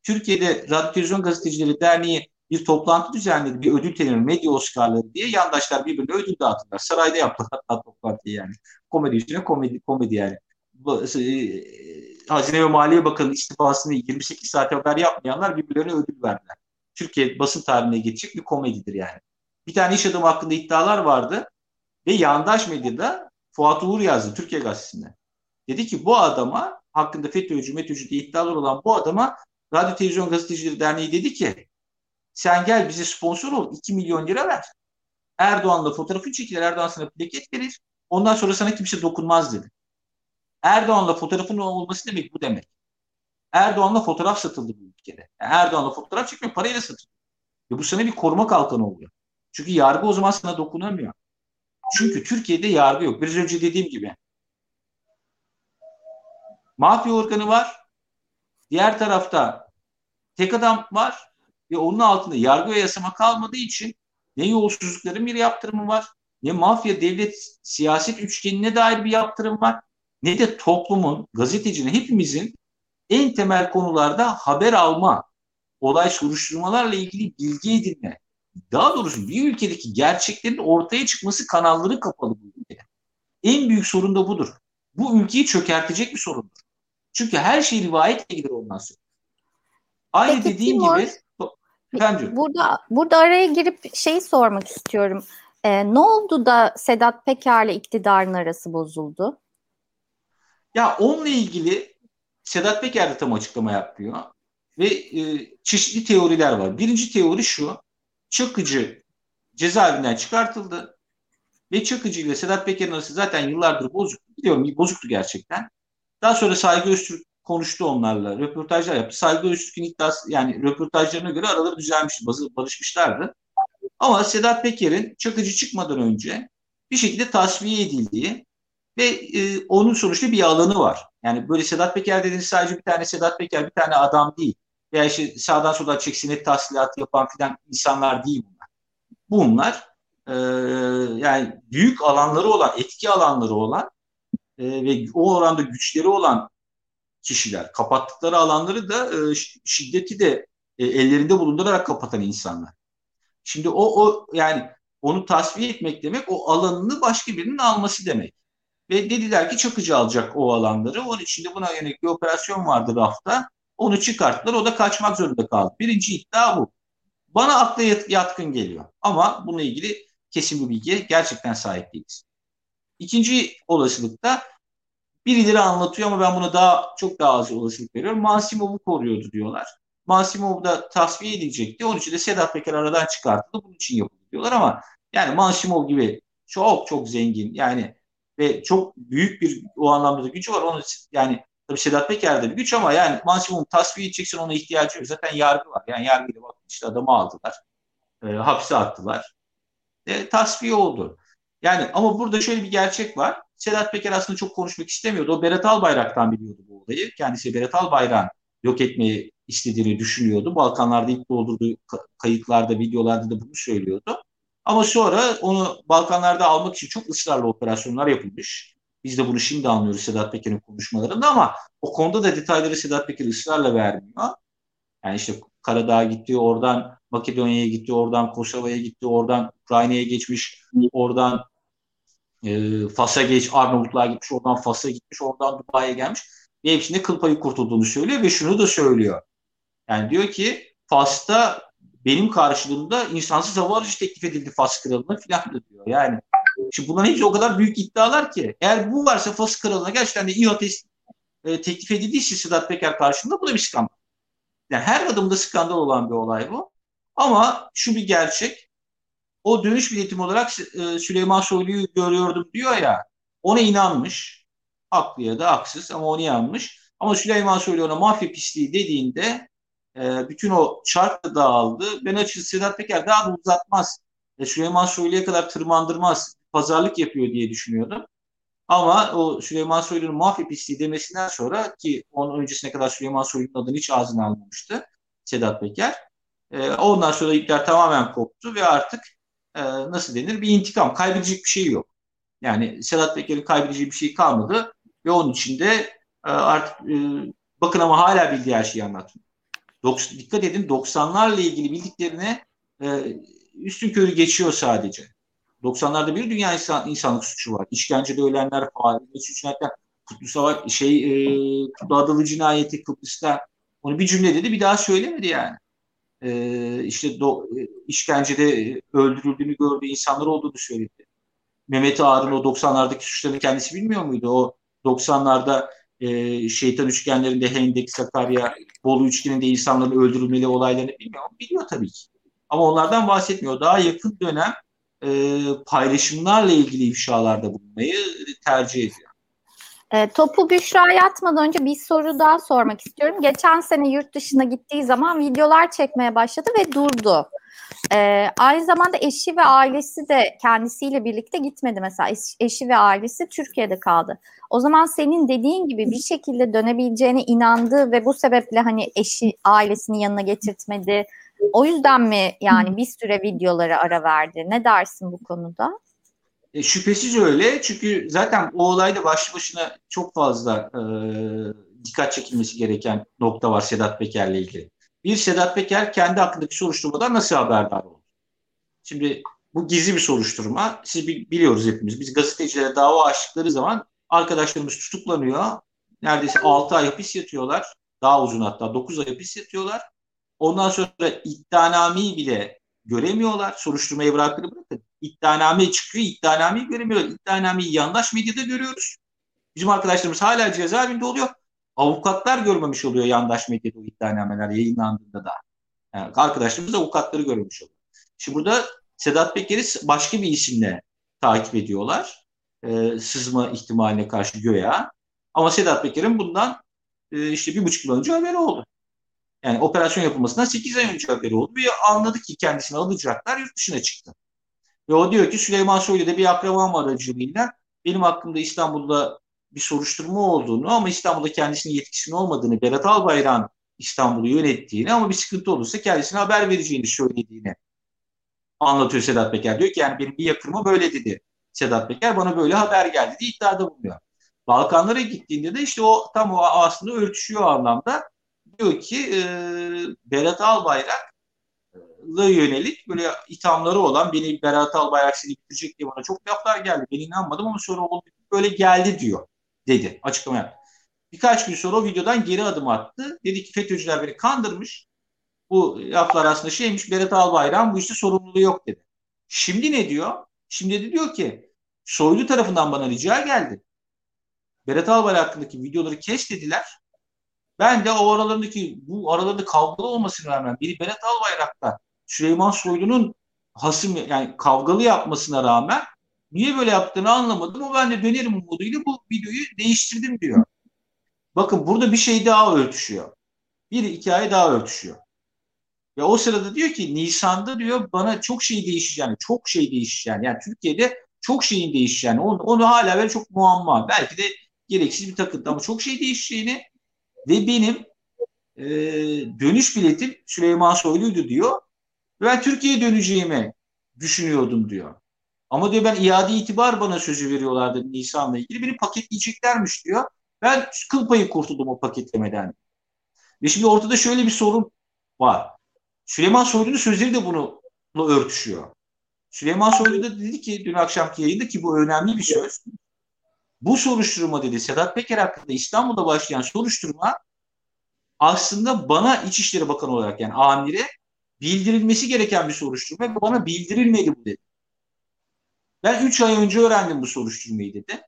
Türkiye'de Radyo Televizyon Gazetecileri Derneği bir toplantı düzenledi. Bir ödül töreni, medya Oscar'ları diye yandaşlar birbirine ödül dağıttılar. Sarayda yaptılar toplantı yani. Komedi üstüne komedi, komedi yani. Hazine ve Maliye Bakanı istifasını yirmi sekiz saat haber yapmayanlar birbirlerine ödül verdiler. Türkiye basın tarihine geçecek bir komedidir yani. Bir tane iş adamı hakkında iddialar vardı ve yandaş medyada Fuat Uğur yazdı Türkiye Gazetesi'nde. Dedi ki bu adama, hakkında FETÖ'cü, METÖ'cü diye iddialar olan bu adama Radyo Televizyon Gazetecileri Derneği dedi ki sen gel bize sponsor ol, iki milyon lira ver. Erdoğan'la fotoğrafı çekilir, Erdoğan sana plaket verir. Ondan sonra sana kimse dokunmaz dedi. Erdoğan'la fotoğrafın olması demek bu demek. Erdoğan'la fotoğraf satıldı bu ülkede. Yani Erdoğan'la fotoğraf çekmek parayla satıldı. Ve bu sana bir koruma kalkanı oluyor. Çünkü yargı o zaman sana dokunamıyor. Çünkü Türkiye'de yargı yok. Biraz önce dediğim gibi. Mafya organı var. Diğer tarafta tek adam var. Ve onun altında yargı ve yasama kalmadığı için ne yolsuzlukların bir yaptırımı var, ne mafya devlet siyaset üçgenine dair bir yaptırım var, ne de toplumun, gazetecinin, hepimizin en temel konularda haber alma, olay soruşturmalarla ilgili bilgi edinme, daha doğrusu bir ülkedeki gerçeklerin ortaya çıkması kanalları kapalı bu ülkede. En büyük sorun da budur. Bu ülkeyi çökertecek bir sorundur. Çünkü her şey rivayetle gider ondan sonra. Aynı peki, dediğim Timur, gibi efendim, burada burada araya girip şeyi sormak istiyorum. Ee, ne oldu da Sedat Peker'le iktidarın arası bozuldu? Ya onunla ilgili Sedat Peker de tam açıklama yapıyor. Ve e, çeşitli teoriler var. Birinci teori şu. Çakıcı cezaevinden çıkartıldı. Ve Çakıcı ile Sedat Peker'in arası zaten yıllardır bozuktu. Biliyorum bozuktu gerçekten. Daha sonra Saygı Öztürk konuştu onlarla. Röportajlar yaptı. Saygı Öztürk'ün iddiası, yani röportajlarına göre araları düzelmişti. Barışmışlardı. Ama Sedat Peker'in Çakıcı çıkmadan önce bir şekilde tasfiye edildiği ve e, onun sonuçta bir alanı var. Yani böyle Sedat Peker dediğiniz sadece bir tane Sedat Peker, bir tane adam değil. Veya işte sağdan soldan çeksinet tahsilatı yapan filan insanlar değil bunlar. Bunlar e, yani büyük alanları olan, etki alanları olan e, ve o oranda güçleri olan kişiler. Kapattıkları alanları da e, şiddeti de e, ellerinde bulundurarak kapatan insanlar. Şimdi o, o yani onu tasfiye etmek demek o alanını başka birinin alması demek. Ve dediler ki Çakıcı alacak o alanları. Onun için de buna yönelik bir operasyon vardı rafta. Onu çıkarttılar. O da kaçmak zorunda kaldı. Birinci iddia bu. Bana akla yatkın geliyor. Ama bununla ilgili kesin bir bilgiye gerçekten sahip değiliz. İkinci olasılıkta birileri anlatıyor ama ben buna daha çok daha az olasılık veriyorum. Mansimov'u koruyordu diyorlar. Mansimov da tasfiye edilecekti. Onun için de Sedat Peker aradan çıkartıldı. Bunun için yapıldı diyorlar ama yani Mansimov gibi çok çok zengin yani ve çok büyük bir o anlamda da gücü var. Onu yani tabii Sedat Peker'de bir güç ama yani Mansimov tasfiye edeceksin, ona ihtiyacı yok. Zaten yargı var. Yani yargıyla bakın işte adamı aldılar. E, hapse attılar. E, tasfiye oldu. Yani ama burada şöyle bir gerçek var. Sedat Peker aslında çok konuşmak istemiyordu. O Berat Albayrak'tan biliyordu bu olayı. Kendisi Berat Albayrak'ın yok etmeyi istediğini düşünüyordu. Balkanlarda ilk doldurduğu kayıtlarda, videolarda da bunu söylüyordu. Ama sonra onu Balkanlarda almak için çok ısrarlı operasyonlar yapılmış. Biz de bunu şimdi anlıyoruz Sedat Peker'in konuşmalarında ama o konuda da detayları Sedat Peker ısrarla vermiyor. Yani işte Karadağ'a gitti, oradan Makedonya'ya gitti, oradan Kosova'ya gitti, oradan Ukrayna'ya geçmiş, oradan e, Fas'a geç, Arnavutluğa gitmiş, oradan Fas'a gitmiş, oradan Dubai'ye gelmiş. Ve hepsinde kıl payı kurtulduğunu söylüyor ve şunu da söylüyor. Yani diyor ki Fas'ta benim karşılığımda insansız hava aracı teklif edildi Fas kralına filan diyor. Yani Şimdi bunların hepsi o kadar büyük iddialar ki. Eğer bu varsa Fas Kralı'na gerçekten de İHA e, teklif edildiyse Sedat Peker karşılığında bu da bir skandal. Yani her adımda skandal olan bir olay bu. Ama şu bir gerçek. O dönüş biletim olarak e, Süleyman Soylu'yu görüyordum diyor ya. Ona inanmış. Haklı ya da haksız ama ona inanmış. Ama Süleyman Soylu ona mafya pisliği dediğinde e, bütün o çark da dağıldı. Ben açıkçası Sedat Peker daha da uzatmaz. E, Süleyman Soylu'ya kadar tırmandırmaz. Pazarlık yapıyor diye düşünüyordum. Ama o Süleyman Soylu'nun mafya pisliği demesinden sonra ki onun öncesine kadar Süleyman Soylu'nun adını hiç ağzına almamıştı Sedat Peker. E, ondan sonra ipler tamamen koptu ve artık e, nasıl denir bir intikam. Kaybedecek bir şey yok. Yani Sedat Peker'in kaybedeceği bir şey kalmadı ve onun için de e, artık e, bakın ama hala bildiği her şeyi anlatıyor. Dok- dikkat edin doksanlarla ilgili bildiklerine e, üstünkörü geçiyor sadece. doksanlarda bir dünya insan, insanlık suçu var. İşkencede ölenler, fareler, suçlananlar, Kutlu Savaş, şey, e, Kutlu Adalı cinayeti Kıbrıs'ta. Onu bir cümle dedi, bir daha söylemedi yani. E, işte do, işkencede öldürüldüğünü gördüğü insanlar olduğunu söyledi. Mehmet Ağar'ın o doksanlardaki suçlarını kendisi bilmiyor muydu? O doksanlarda e, şeytan üçgenlerinde Hendek, Sakarya, Bolu üçgeninde insanların öldürülmeli olaylarını bilmiyor mu? Biliyor tabii ki. Ama onlardan bahsetmiyor. Daha yakın dönem E, paylaşımlarla ilgili ifşalarda bulunmayı tercih ediyor. E, topu Büşra'ya yatmadan önce bir soru daha sormak istiyorum. Geçen sene yurt dışına gittiği zaman videolar çekmeye başladı ve durdu. E, aynı zamanda eşi ve ailesi de kendisiyle birlikte gitmedi mesela. Eş, eşi ve ailesi Türkiye'de kaldı. O zaman senin dediğin gibi bir şekilde dönebileceğine inandı ve bu sebeple hani eşi ailesini yanına getirtmedi. O yüzden mi yani bir süre videolara ara verdi? Ne dersin bu konuda? E, şüphesiz öyle. Çünkü zaten o olayda başlı başına çok fazla e, dikkat çekilmesi gereken nokta var Sedat Peker'le ilgili. Bir, Sedat Peker kendi hakkındaki soruşturmadan nasıl haberdar oldu? Şimdi bu gizli bir soruşturma. Siz biliyoruz hepimiz. Biz gazetecilere dava açtıkları zaman arkadaşlarımız tutuklanıyor. Neredeyse altı ay hapis yatıyorlar. Daha uzun hatta dokuz ay hapis yatıyorlar. Ondan sonra iddianameyi bile göremiyorlar. Soruşturmayı bırakır bırakın. İddianame çıkıyor. İddianameyi göremiyorlar. İddianameyi yandaş medyada görüyoruz. Bizim arkadaşlarımız hala cezaevinde oluyor. Avukatlar görmemiş oluyor yandaş medyada o iddianameler yayınlandığında da. Yani arkadaşlarımız avukatları görmüş oluyor. Şimdi burada Sedat Peker'i başka bir isimle takip ediyorlar. Ee, sızma ihtimaline karşı göya. Ama Sedat Peker'in bundan e, işte bir buçuk yıl önce haberi oldu. Yani operasyon yapılmasından sekiz ay önce haberi oldu. Bir anladı ki kendisini alacaklar, yurt dışına çıktı. Ve o diyor ki Süleyman Soylu'da bir akrabam aracılığıyla benim hakkımda İstanbul'da bir soruşturma olduğunu ama İstanbul'da kendisinin yetkisinin olmadığını, Berat Albayrak'ın İstanbul'u yönettiğini ama bir sıkıntı olursa kendisine haber vereceğini söylediğini anlatıyor Sedat Peker. Diyor ki yani benim bir yakınıma böyle dedi Sedat Peker, bana böyle haber geldi diye iddiada bulunuyor. Balkanlara gittiğinde de işte o tam o aslında örtüşüyor anlamda. Diyor ki e, Berat Albayrak'la yönelik böyle ithamları olan beni Berat Albayrak seni bitirecek diye bana çok laflar geldi. Ben inanmadım ama sonra oldu böyle geldi diyor dedi açıklama yaptı. Birkaç gün sonra o videodan geri adım attı. Dedi ki FETÖ'cüler beni kandırmış. Bu laflar aslında şeymiş Berat Albayrak'ın bu işte sorumluluğu yok dedi. Şimdi ne diyor? Şimdi de diyor ki Soylu tarafından bana rica geldi. Berat Albayrak hakkındaki videoları kes dediler. Ben de o aralarındaki bu aralarında kavgalı olmasına rağmen biri Berat Albayrak'ta Süleyman Soylu'nun hasım yani kavgalı yapmasına rağmen niye böyle yaptığını anlamadım ama ben de dönerim umuduyla bu videoyu değiştirdim diyor. Bakın burada bir şey daha örtüşüyor. Bir hikaye daha örtüşüyor. Ve o sırada diyor ki Nisan'da diyor bana çok şey değişeceğini, çok şey değişeceğini yani Türkiye'de çok şeyin değişeceğini onu, onu hala böyle çok muamma belki de gereksiz bir takıntı ama çok şey değişeceğini ve benim e, dönüş biletim Süleyman Soylu'ydu diyor. Ben Türkiye'ye döneceğimi düşünüyordum diyor. Ama diyor ben iade itibar bana sözü veriyorlardı Nisan'la ilgili. Beni paketleyeceklermiş diyor. Ben kıl payı kurtuldum o paketlemeden. Ve şimdi ortada şöyle bir sorun var. Süleyman Soylu'nun sözleri de bununla örtüşüyor. Süleyman Soylu da dedi ki dün akşamki yayında ki bu önemli bir söz. Bu soruşturma dedi Sedat Peker hakkında İstanbul'da başlayan soruşturma aslında bana İçişleri Bakanı olarak yani amire bildirilmesi gereken bir soruşturma ve bana bildirilmedi bu dedi. Ben üç ay önce öğrendim bu soruşturmayı dedi.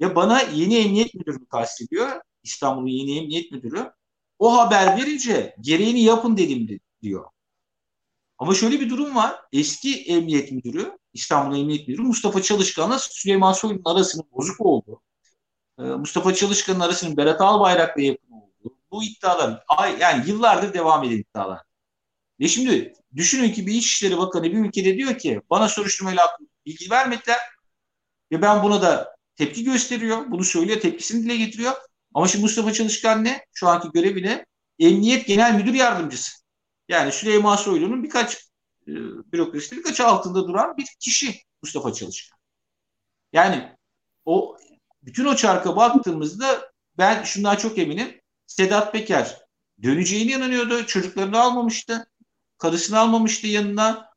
Ya bana yeni emniyet müdürü kastediyor. İstanbul'un yeni emniyet müdürü. O haber verince gereğini yapın dedim diyor. Ama şöyle bir durum var. Eski emniyet müdürü, İstanbul Emniyet Müdürü Mustafa Çalışkan'la Süleyman Soylu'nun arasının bozuk olduğu, Mustafa Çalışkan'ın arasının Berat Albayrak'la yakın olduğu, bu iddialar yani yıllardır devam eden iddialar. Ve şimdi düşünün ki bir İçişleri Bakanı bir ülkede diyor ki bana soruşturmayla bilgi vermediler ve ben buna da tepki gösteriyor. Bunu söylüyor, tepkisini dile getiriyor. Ama şimdi Mustafa Çalışkan ne? Şu anki görevine Emniyet Genel Müdür Yardımcısı. Yani Süleyman Soylu'nun birkaç e, bürokrasinin birkaç altında duran bir kişi Mustafa Çalışkan. Yani o bütün o çarka baktığımızda ben şundan çok eminim. Sedat Peker döneceğine inanıyordu. Çocuklarını almamıştı. Karısını almamıştı yanına.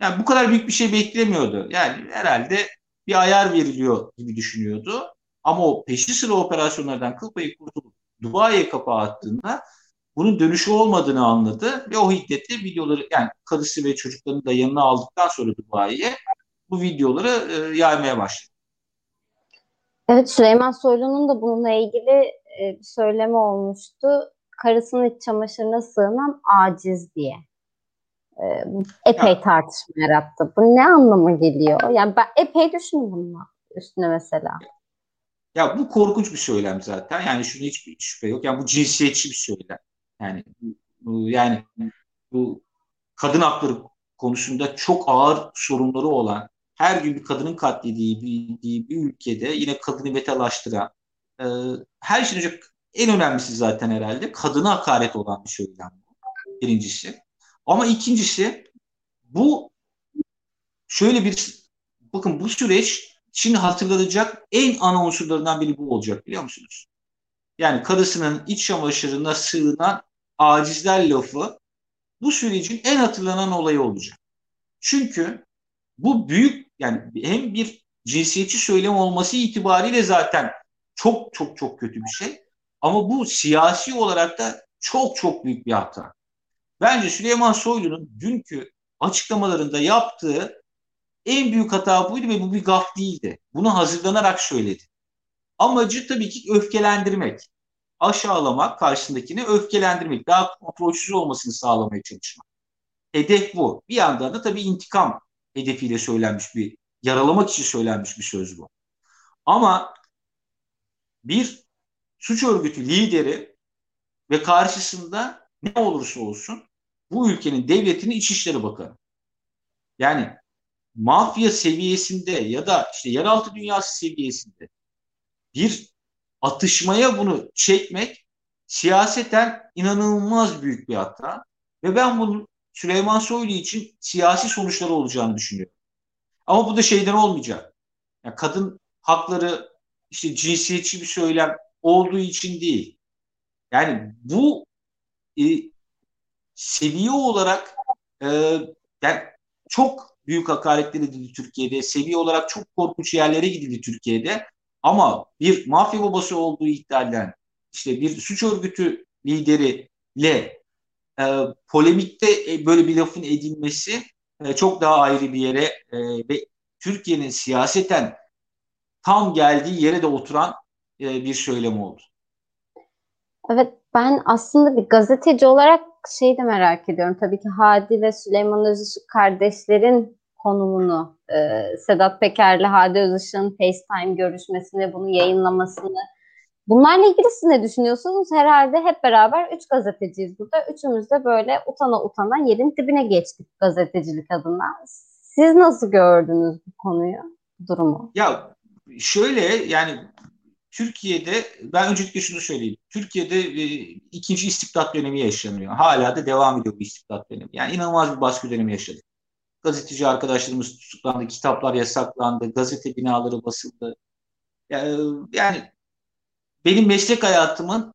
Yani bu kadar büyük bir şey beklemiyordu. Yani herhalde bir ayar veriliyor gibi düşünüyordu. Ama o peşi sıra operasyonlardan kıl payı kurtulup Dubai'ye kapağı attığında bunun dönüşü olmadığını anladı ve o hiddetli videoları, yani karısı ve çocuklarını da yanına aldıktan sonra Dubai'ye bu videoları e, yaymaya başladı. Evet, Süleyman Soylu'nun da bununla ilgili e, bir söylemi olmuştu. Karısının iç çamaşırına sığınan aciz diye. E, epey ya. Tartışma yarattı. Bu ne anlama geliyor? Yani ben epey düşündüm bununla üstüne mesela. Ya bu korkunç bir söylem zaten. Yani şunun hiçbir şüphe yok. Yani bu cinsiyetçi bir söylem. Yani bu, yani bu kadın hakları konusunda çok ağır sorunları olan, her gün bir kadının katledildiği bir ülkede yine kadını betalaştıran, e, her şeyden önce en önemlisi zaten herhalde kadına hakaret olan bir söylem bu. Birincisi. Ama ikincisi bu şöyle bir bakın bu süreç şimdi hatırlanacak en ana unsurlarından biri bu olacak biliyor musunuz? Yani karısının iç çamaşırına sığınan acizler lafı bu sürecin en hatırlanan olayı olacak. Çünkü bu büyük yani hem bir cinsiyetçi söylem olması itibariyle zaten çok çok çok kötü bir şey. Ama bu siyasi olarak da çok çok büyük bir hata. Bence Süleyman Soylu'nun dünkü açıklamalarında yaptığı en büyük hata buydu ve bu bir gaf değildi. Bunu hazırlanarak söyledi. Amacı tabii ki öfkelendirmek, aşağılamak, karşısındakini öfkelendirmek, daha kontrolsüz olmasını sağlamaya çalışmak. Hedef bu. Bir yandan da tabii intikam hedefiyle söylenmiş bir, yaralamak için söylenmiş bir söz bu. Ama bir suç örgütü lideri ve karşısında ne olursa olsun bu ülkenin devletinin İçişleri Bakanı. Yani mafya seviyesinde ya da işte yeraltı dünyası seviyesinde bir atışmaya bunu çekmek siyaseten inanılmaz büyük bir hata ve ben bunun Süleyman Soylu için siyasi sonuçları olacağını düşünüyorum. Ama bu da şeyden olmayacak. Yani kadın hakları işte cinsiyetçi bir söylem olduğu için değil. Yani bu e, seviye olarak e, yani çok büyük hakaretler edildi Türkiye'de. Seviye olarak çok korkunç yerlere gidildi Türkiye'de. Ama bir mafya babası olduğu iddia edilen işte bir suç örgütü lideriyle e, polemikte e, böyle bir lafın edilmesi e, çok daha ayrı bir yere e, ve Türkiye'nin siyaseten tam geldiği yere de oturan e, bir söylem oldu. Evet, ben aslında bir gazeteci olarak şeyi de merak ediyorum. Tabii ki Hadi ve Süleyman Özışık kardeşlerin konumunu, e, Sedat Peker'le Hadi Özışık'ın FaceTime görüşmesini, bunu yayınlamasını. Bunlarla ilgili siz ne düşünüyorsunuz? Herhalde hep beraber üç gazeteciyiz burada. Üçümüz de böyle utana utana yerin dibine geçtik gazetecilik adına. Siz nasıl gördünüz bu konuyu, durumu? Ya şöyle yani Türkiye'de, ben öncelikle şunu söyleyeyim. Türkiye'de e, ikinci istibdat dönemi yaşanıyor. Hala da devam ediyor bu istibdat dönemi. Yani inanılmaz bir baskı dönemi yaşadık. Gazeteci arkadaşlarımız tutuklandı, kitaplar yasaklandı, gazete binaları basıldı. Yani benim meslek hayatımın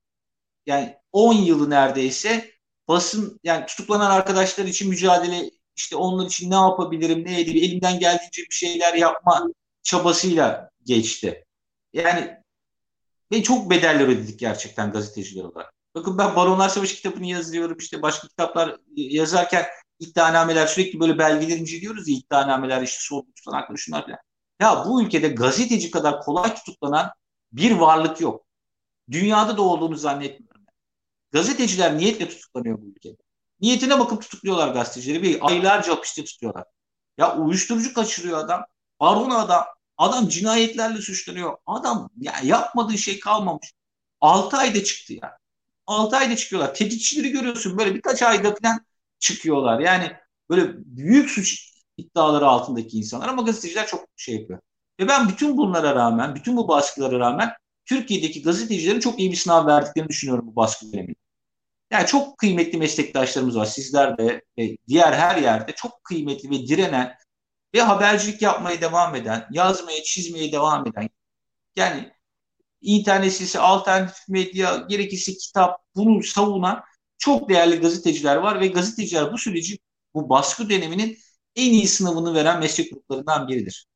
yani on yılı neredeyse basın, yani tutuklanan arkadaşlar için mücadele, işte onlar için ne yapabilirim, ne edeyim, elimden geldiğince bir şeyler yapma çabasıyla geçti. Yani ve çok bedeller ödedik gerçekten gazeteciler olarak. Bakın ben Baronlar Savaşı kitabını yazıyorum, işte başka kitaplar yazarken İddianameler sürekli böyle belgeler inceliyoruz ya, iddianameler işte sorgu tutanakları şunlar filan. Ya bu ülkede gazeteci kadar kolay tutuklanan bir varlık yok. Dünyada da olduğunu zannetmiyorum. Gazeteciler niyetle tutuklanıyor bu ülkede. Niyetine bakıp tutukluyorlar gazetecileri. Bir aylarca hapiste tutuyorlar. Ya uyuşturucu kaçırıyor adam. Baron adam. Adam cinayetlerle suçlanıyor. Adam ya yapmadığı şey kalmamış. altı ayda çıktı ya. Yani. altı ayda çıkıyorlar. Tetikçileri görüyorsun. Böyle birkaç ayda falan çıkıyorlar. Yani böyle büyük suç iddiaları altındaki insanlar, ama gazeteciler çok şey yapıyor. Ve ben bütün bunlara rağmen, bütün bu baskılara rağmen Türkiye'deki gazetecilerin çok iyi bir sınav verdiklerini düşünüyorum bu baskı döneminde. Yani çok kıymetli meslektaşlarımız var. Sizler de ve diğer her yerde çok kıymetli ve direnen ve habercilik yapmaya devam eden, yazmaya, çizmeye devam eden, yani internet sitesi, alternatif medya, gerekirse kitap, bunu savunan çok değerli gazeteciler var ve gazeteciler bu süreci, bu baskı döneminin en iyi sınavını veren meslek gruplarından biridir.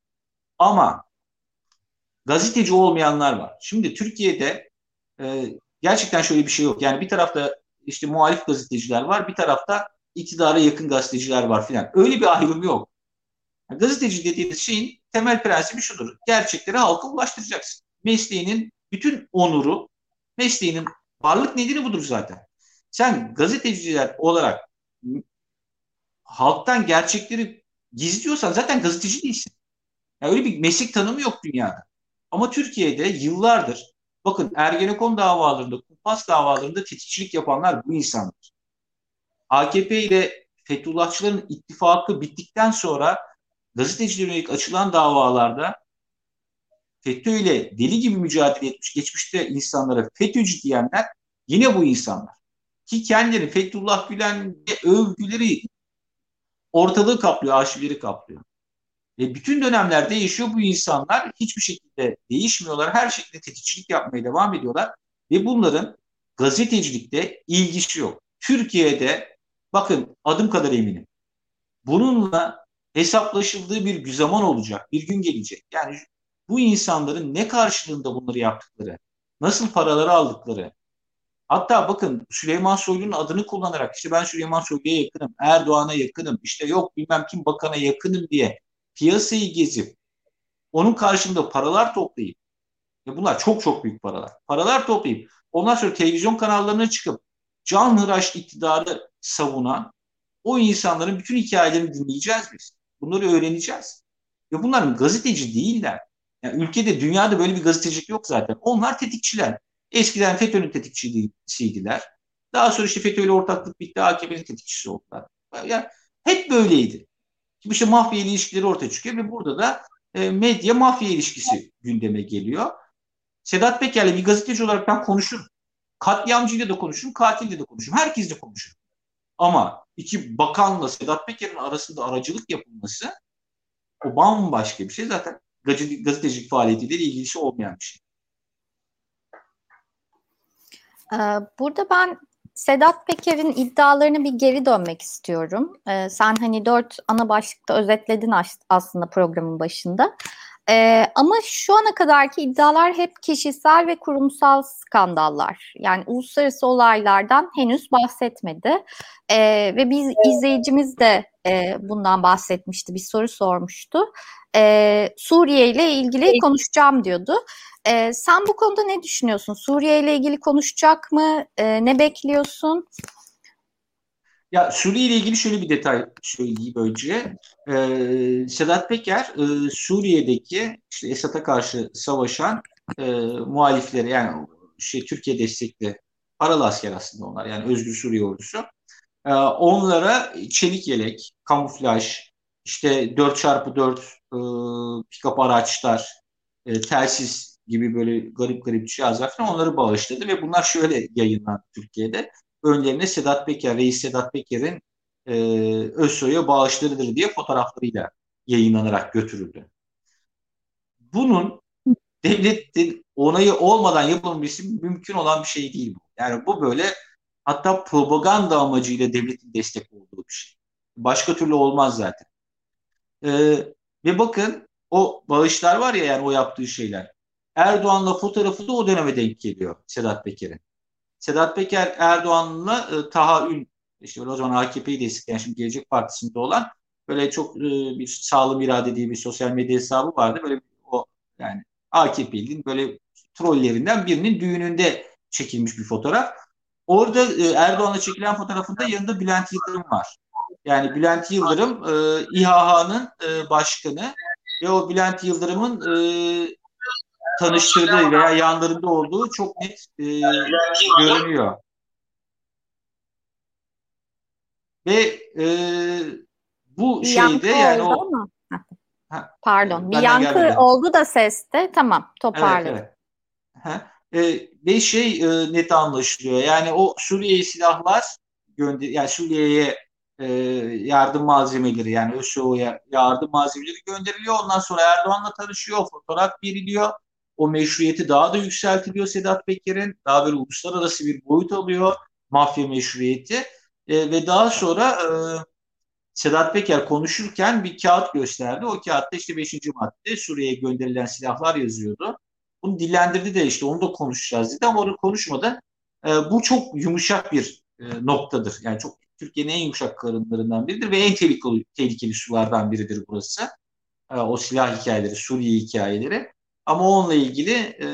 Ama gazeteci olmayanlar var. Şimdi Türkiye'de e, gerçekten şöyle bir şey yok. Yani bir tarafta işte muhalif gazeteciler var, bir tarafta iktidara yakın gazeteciler var filan. Öyle bir ayrım yok. Yani gazeteci dediğimiz şeyin temel prensibi şudur. Gerçekleri halka ulaştıracaksın. Mesleğinin bütün onuru, mesleğinin varlık nedeni budur zaten. Sen gazeteciler olarak halktan gerçekleri gizliyorsan zaten gazeteci değilsin. Yani öyle bir meslek tanımı yok dünyada. Ama Türkiye'de yıllardır, bakın Ergenekon davalarında, kumpas davalarında tetikçilik yapanlar bu insanlar. A K P ile Fethullahçıların ittifakı bittikten sonra gazetecilere yönelik açılan davalarda FETÖ ile deli gibi mücadele etmiş geçmişte insanlara FETÖ'cü diyenler yine bu insanlar. Ki kendileri Fethullah Gülen'e övgüleri ortalığı kaplıyor, arşivleri kaplıyor. Ve bütün dönemler değişiyor. Bu insanlar hiçbir şekilde değişmiyorlar. Her şekilde tetikçilik yapmaya devam ediyorlar. Ve bunların gazetecilikte ilgisi yok. Türkiye'de bakın adım kadar eminim. Bununla hesaplaşıldığı bir zaman olacak. Bir gün gelecek. Yani bu insanların ne karşılığında bunları yaptıkları, nasıl paraları aldıkları. Hatta bakın Süleyman Soylu'nun adını kullanarak işte ben Süleyman Soylu'ya yakınım, Erdoğan'a yakınım, işte yok bilmem kim bakana yakınım diye piyasayı gezip onun karşılığında paralar toplayıp, ya bunlar çok çok büyük paralar, paralar toplayıp ondan sonra televizyon kanallarına çıkıp canhıraş iktidarı savunan o insanların bütün hikayelerini dinleyeceğiz biz. Bunları öğreneceğiz. Ya bunların gazeteci değiller. Yani ülkede, dünyada böyle bir gazetecilik yok zaten. Onlar tetikçiler. Eskiden FETÖ'nün tetikçisiydiler. Daha sonra işte FETÖ'yle ortaklık bitti. A K P'nin tetikçisi oldular. Yani hep böyleydi. Şimdi işte mafya ilişkileri ortaya çıkıyor ve burada da medya mafya ilişkisi gündeme geliyor. Sedat Peker'le bir gazeteci olarak ben konuşurum. Katliamcıyla da konuşurum, katille de konuşurum. Herkesle konuşurum. Ama iki bakanla Sedat Peker'in arasında aracılık yapılması o bambaşka bir şey zaten. Gazetecilik faaliyetiyle ilgisi olmayan bir şey. Burada ben Sedat Peker'in iddialarını bir geri dönmek istiyorum. Ee, sen hani dört ana başlıkta özetledin aslında programın başında. Ee, ama şu ana kadarki iddialar hep kişisel ve kurumsal skandallar. Yani uluslararası olaylardan henüz bahsetmedi. Ee, ve biz izleyicimiz de e, bundan bahsetmişti. Bir soru sormuştu. Ee, Suriye ile ilgili konuşacağım diyordu. Ee, sen bu konuda ne düşünüyorsun? Suriye ile ilgili konuşacak mı? Ee, ne bekliyorsun? Ya Suriye ile ilgili şöyle bir detay söyleyeyim önce. Ee, Sedat Peker e, Suriye'deki işte Esad'a karşı savaşan e, muhalifleri, yani şey Türkiye destekli paralı asker aslında onlar, yani Özgür Suriye Ordusu. E, onlara çelik yelek, kamuflaj, işte dört çarpı dört e, pick-up araçlar, e, telsiz gibi böyle garip garip cihazlar falan onları bağışladı ve bunlar şöyle yayınlandı Türkiye'de. Önlerine Sedat Peker, Reis Sedat Peker'in e, ÖSO'ya bağışlarıdır diye fotoğraflarıyla yayınlanarak götürüldü. Bunun devletin onayı olmadan yapılması mümkün olan bir şey değil bu. Yani bu böyle hatta propaganda amacıyla devletin destek olduğu bir şey. Başka türlü olmaz zaten. E, ve bakın o bağışlar var ya, yani o yaptığı şeyler. Erdoğan'la fotoğrafı da o döneme denk geliyor Sedat Peker'in. Sedat Peker Erdoğan'la e, Taha Ün, işte o zaman A K P'yi destekleyen, şimdi Gelecek Partisi'nde olan böyle çok e, bir sağlam irade diye bir sosyal medya hesabı vardı. Böyle o yani A K P'nin böyle trollerinden birinin düğününde çekilmiş bir fotoğraf. Orada e, Erdoğan'la çekilen fotoğrafında yanında Bülent Yıldırım var. Yani Bülent Yıldırım e, İHA'nın e, başkanı ve o Bülent Yıldırım'ın e, tanıştırdığı veya yanlarında olduğu çok net e, görünüyor. Ve e, bu bir şeyde yani o ha, pardon bir yankı gelmeden oldu da seste tamam toparladım. Evet, evet. E, ve şey e, net anlaşılıyor. Yani o Suriye'ye silahlar gönder yani Suriye'ye e, yardım malzemeleri yani ÖSO'ya yardım malzemeleri gönderiliyor. Ondan sonra Erdoğan'la tanışıyor, fotoğraf veriliyor. O meşruiyeti daha da yükseltiliyor Sedat Peker'in. Daha böyle uluslararası bir boyut alıyor mafya meşruiyeti. E, ve daha sonra e, Sedat Peker konuşurken bir kağıt gösterdi. O kağıtta işte beşinci madde Suriye'ye gönderilen silahlar yazıyordu. Bunu dillendirdi de işte onu da konuşacağız dedi ama onu konuşmadan e, bu çok yumuşak bir e, noktadır. Yani çok Türkiye'nin en yumuşak karınlarından biridir ve en tehlikeli, tehlikeli sulardan biridir burası. E, o silah hikayeleri, Suriye hikayeleri. Ama onunla ilgili e,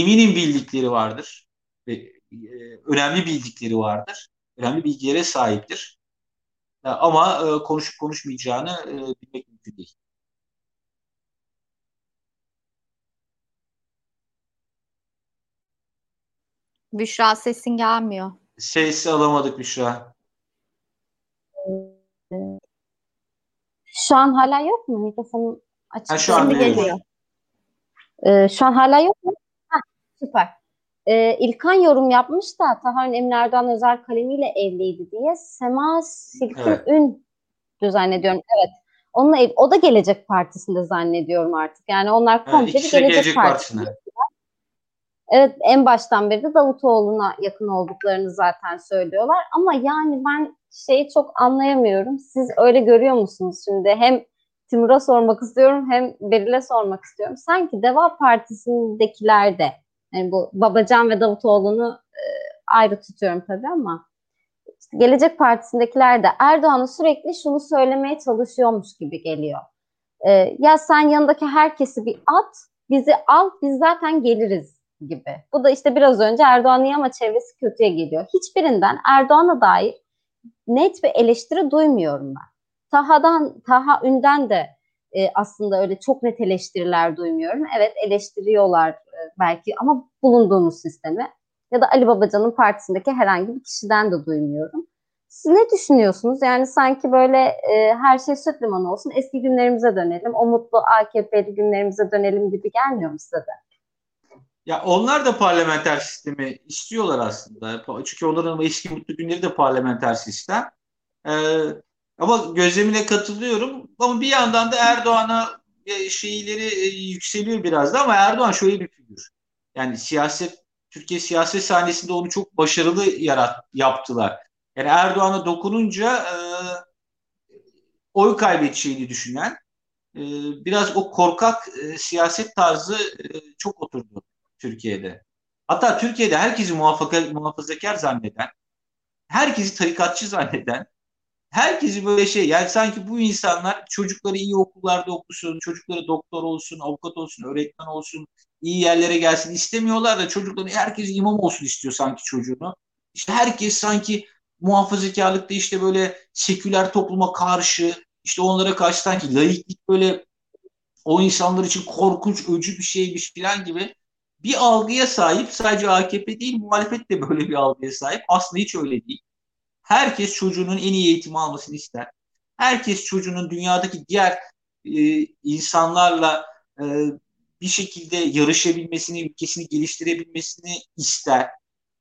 eminim bildikleri vardır. Ve, e, önemli bildikleri vardır. Önemli bilgilere sahiptir. Ama e, konuşup konuşmayacağını e, bilmek mümkün değil. Büşra sesin gelmiyor. Ses alamadık Büşra. Şu an hala yok mu? Mikrofonum açık. Ha, şu an geliyor. Ee, şu an hala yok mu? Heh, süper. Ee, İlkan yorum yapmış da Tahar'ın Emine Erdoğan özel kalemiyle evliydi diye. Sema Silkin evet. Ün zannediyorum. Evet. Onunla ev, o da Gelecek Partisi'nde zannediyorum artık. Yani onlar komple evet, Gelecek, Gelecek Partisi'nde. Evet, en baştan beri de Davutoğlu'na yakın olduklarını zaten söylüyorlar. Ama yani ben şeyi çok anlayamıyorum. Siz öyle görüyor musunuz şimdi? Hem Timur'a sormak istiyorum hem Beril'e sormak istiyorum. Sanki Deva Partisi'ndekiler de yani bu Babacan ve Davutoğlu'nu e, ayrı tutuyorum tabii ama işte Gelecek Partisi'ndekiler de Erdoğan'ın sürekli şunu söylemeye çalışıyormuş gibi geliyor. E, ya sen yanındaki herkesi bir at, bizi al, biz zaten geliriz gibi. Bu da işte biraz önce Erdoğan'ın ama çevresi kötüye geliyor. Hiçbirinden Erdoğan'a dair net bir eleştiri duymuyorum ben. Taha'dan, Taha Ün'den de e, aslında öyle çok net eleştiriler duymuyorum. Evet eleştiriyorlar e, belki ama bulunduğumuz sistemi ya da Ali Babacan'ın partisindeki herhangi bir kişiden de duymuyorum. Siz ne düşünüyorsunuz? Yani sanki böyle e, her şey süt limanı olsun, eski günlerimize dönelim, o mutlu A K P'li günlerimize dönelim gibi gelmiyor mu size de? Ya onlar da parlamenter sistemi istiyorlar aslında. Çünkü onların eski mutlu günleri de parlamenter sistem. Ee, ama gözlemine katılıyorum. Ama bir yandan da Erdoğan'a şeyleri yükseliyor biraz da ama Erdoğan şöyle bir figür. Yani siyaset, Türkiye siyaset sahnesinde onu çok başarılı yarat, yaptılar. Yani Erdoğan'a dokununca e, oy kaybedeceğini düşünen e, biraz o korkak e, siyaset tarzı e, çok oturdu Türkiye'de. Hatta Türkiye'de herkesi muhafaka, muhafazakar zanneden, herkesi tarikatçı zanneden, herkesi böyle şey yani sanki bu insanlar çocukları iyi okullarda okusun, çocukları doktor olsun, avukat olsun, öğretmen olsun, iyi yerlere gelsin istemiyorlar da çocukları herkes imam olsun istiyor sanki çocuğunu. İşte herkes sanki muhafazakarlıkta işte böyle seküler topluma karşı, işte onlara karşı sanki laiklik böyle o insanlar için korkunç, öcü bir şeymiş filan gibi bir algıya sahip. Sadece A K P değil, muhalefet de böyle bir algıya sahip. Aslında hiç öyle değil. Herkes çocuğunun en iyi eğitimi almasını ister. Herkes çocuğunun dünyadaki diğer e, insanlarla e, bir şekilde yarışabilmesini, ülkesini geliştirebilmesini ister.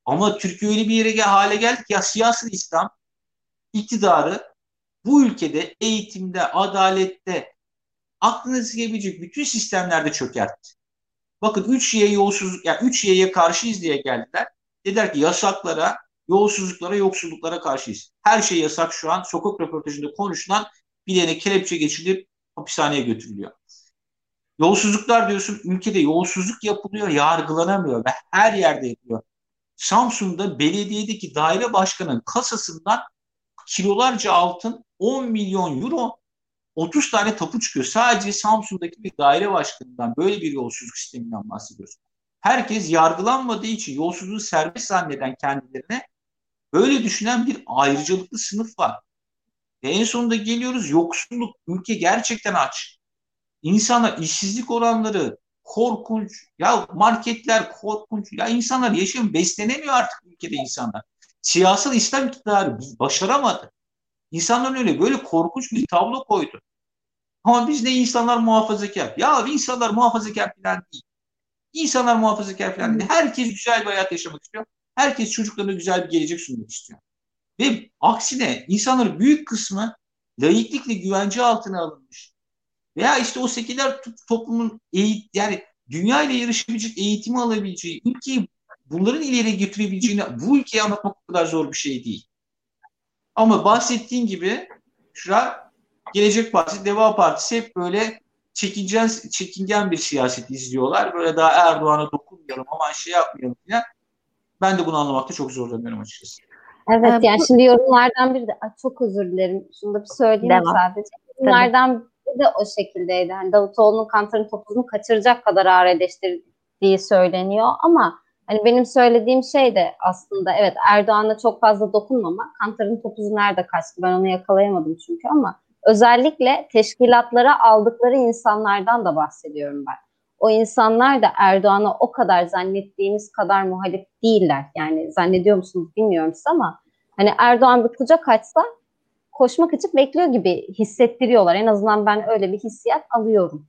Ama Türkiye öyle bir yere hale geldi ki ya siyasi İslam iktidarı bu ülkede eğitimde, adalette, aklınız gelebilecek bütün sistemlerde çökertti. Bakın üç Y yolsuzluk, yani üç Y'ye karşıyız diye geldiler. Dediler ki yasaklara, yolsuzluklara, yoksulluklara karşıyız. Her şey yasak şu an. Sokak röportajında konuşulan bileğine kelepçe geçilip hapishaneye götürülüyor. Yolsuzluklar diyorsun, ülkede yolsuzluk yapılıyor, yargılanamıyor ve her yerde yapılıyor. Samsun'da belediyedeki daire başkanının kasasından kilolarca altın, on milyon euro, otuz tane tapu çıkıyor. Sadece Samsun'daki bir daire başkanından böyle bir yolsuzluk sisteminden bahsediyoruz. Herkes yargılanmadığı için yolsuzluğu serbest zanneden kendilerine böyle düşünen bir ayrıcalıklı sınıf var. Ve en sonunda geliyoruz yoksulluk. Ülke gerçekten aç. İnsana işsizlik oranları korkunç. Ya marketler korkunç. Ya insanlar yaşamıyor, beslenemiyor artık ülkede insanlar. Siyasal İslam iktidarı başaramadı. İnsanların öyle böyle korkunç bir tablo koydu. Ama biz ne insanlar muhafazakar? Ya insanlar muhafazakar falan değil. İnsanlar muhafazakar falan değil. Herkes güzel bir hayat yaşamak istiyor. Herkes çocuklarına güzel bir gelecek sunmak istiyor. Ve aksine insanların büyük kısmı laiklikle güvence altına alınmış. Veya işte o seküler toplumun eğit, yani dünya ile yarışabilecek eğitimi alabileceği, ülkeyi bunların ileriye götürebileceğini bu ülkeye anlatmak o kadar zor bir şey değil. Ama bahsettiğin gibi şura Gelecek Partisi, Deva Partisi hep böyle çekingen, çekingen bir siyaset izliyorlar. Böyle daha Erdoğan'a dokunmayalım, aman şey yapmayalım diye. Ben de bunu anlamakta çok zorlanıyorum açıkçası. Evet, yani şimdi yorumlardan biri de çok özür dilerim. Şunu da bir söyleyeyim Devam. sadece. Yorumlardan biri de o şekildeydi. Yani Davutoğlu'nun kantarın topuzunu kaçıracak kadar ağır eleştirdiği söyleniyor ama hani benim söylediğim şey de aslında evet, Erdoğan'a çok fazla dokunmamak. Kantar'ın topuzu nerede kaçtı? Ben onu yakalayamadım çünkü ama özellikle teşkilatlara aldıkları insanlardan da bahsediyorum ben. O insanlar da Erdoğan'a o kadar zannettiğimiz kadar muhalif değiller. Yani zannediyor musunuz bilmiyorum siz ama hani Erdoğan bir kucak açsa koşmak için bekliyor gibi hissettiriyorlar. En azından ben öyle bir hissiyat alıyorum.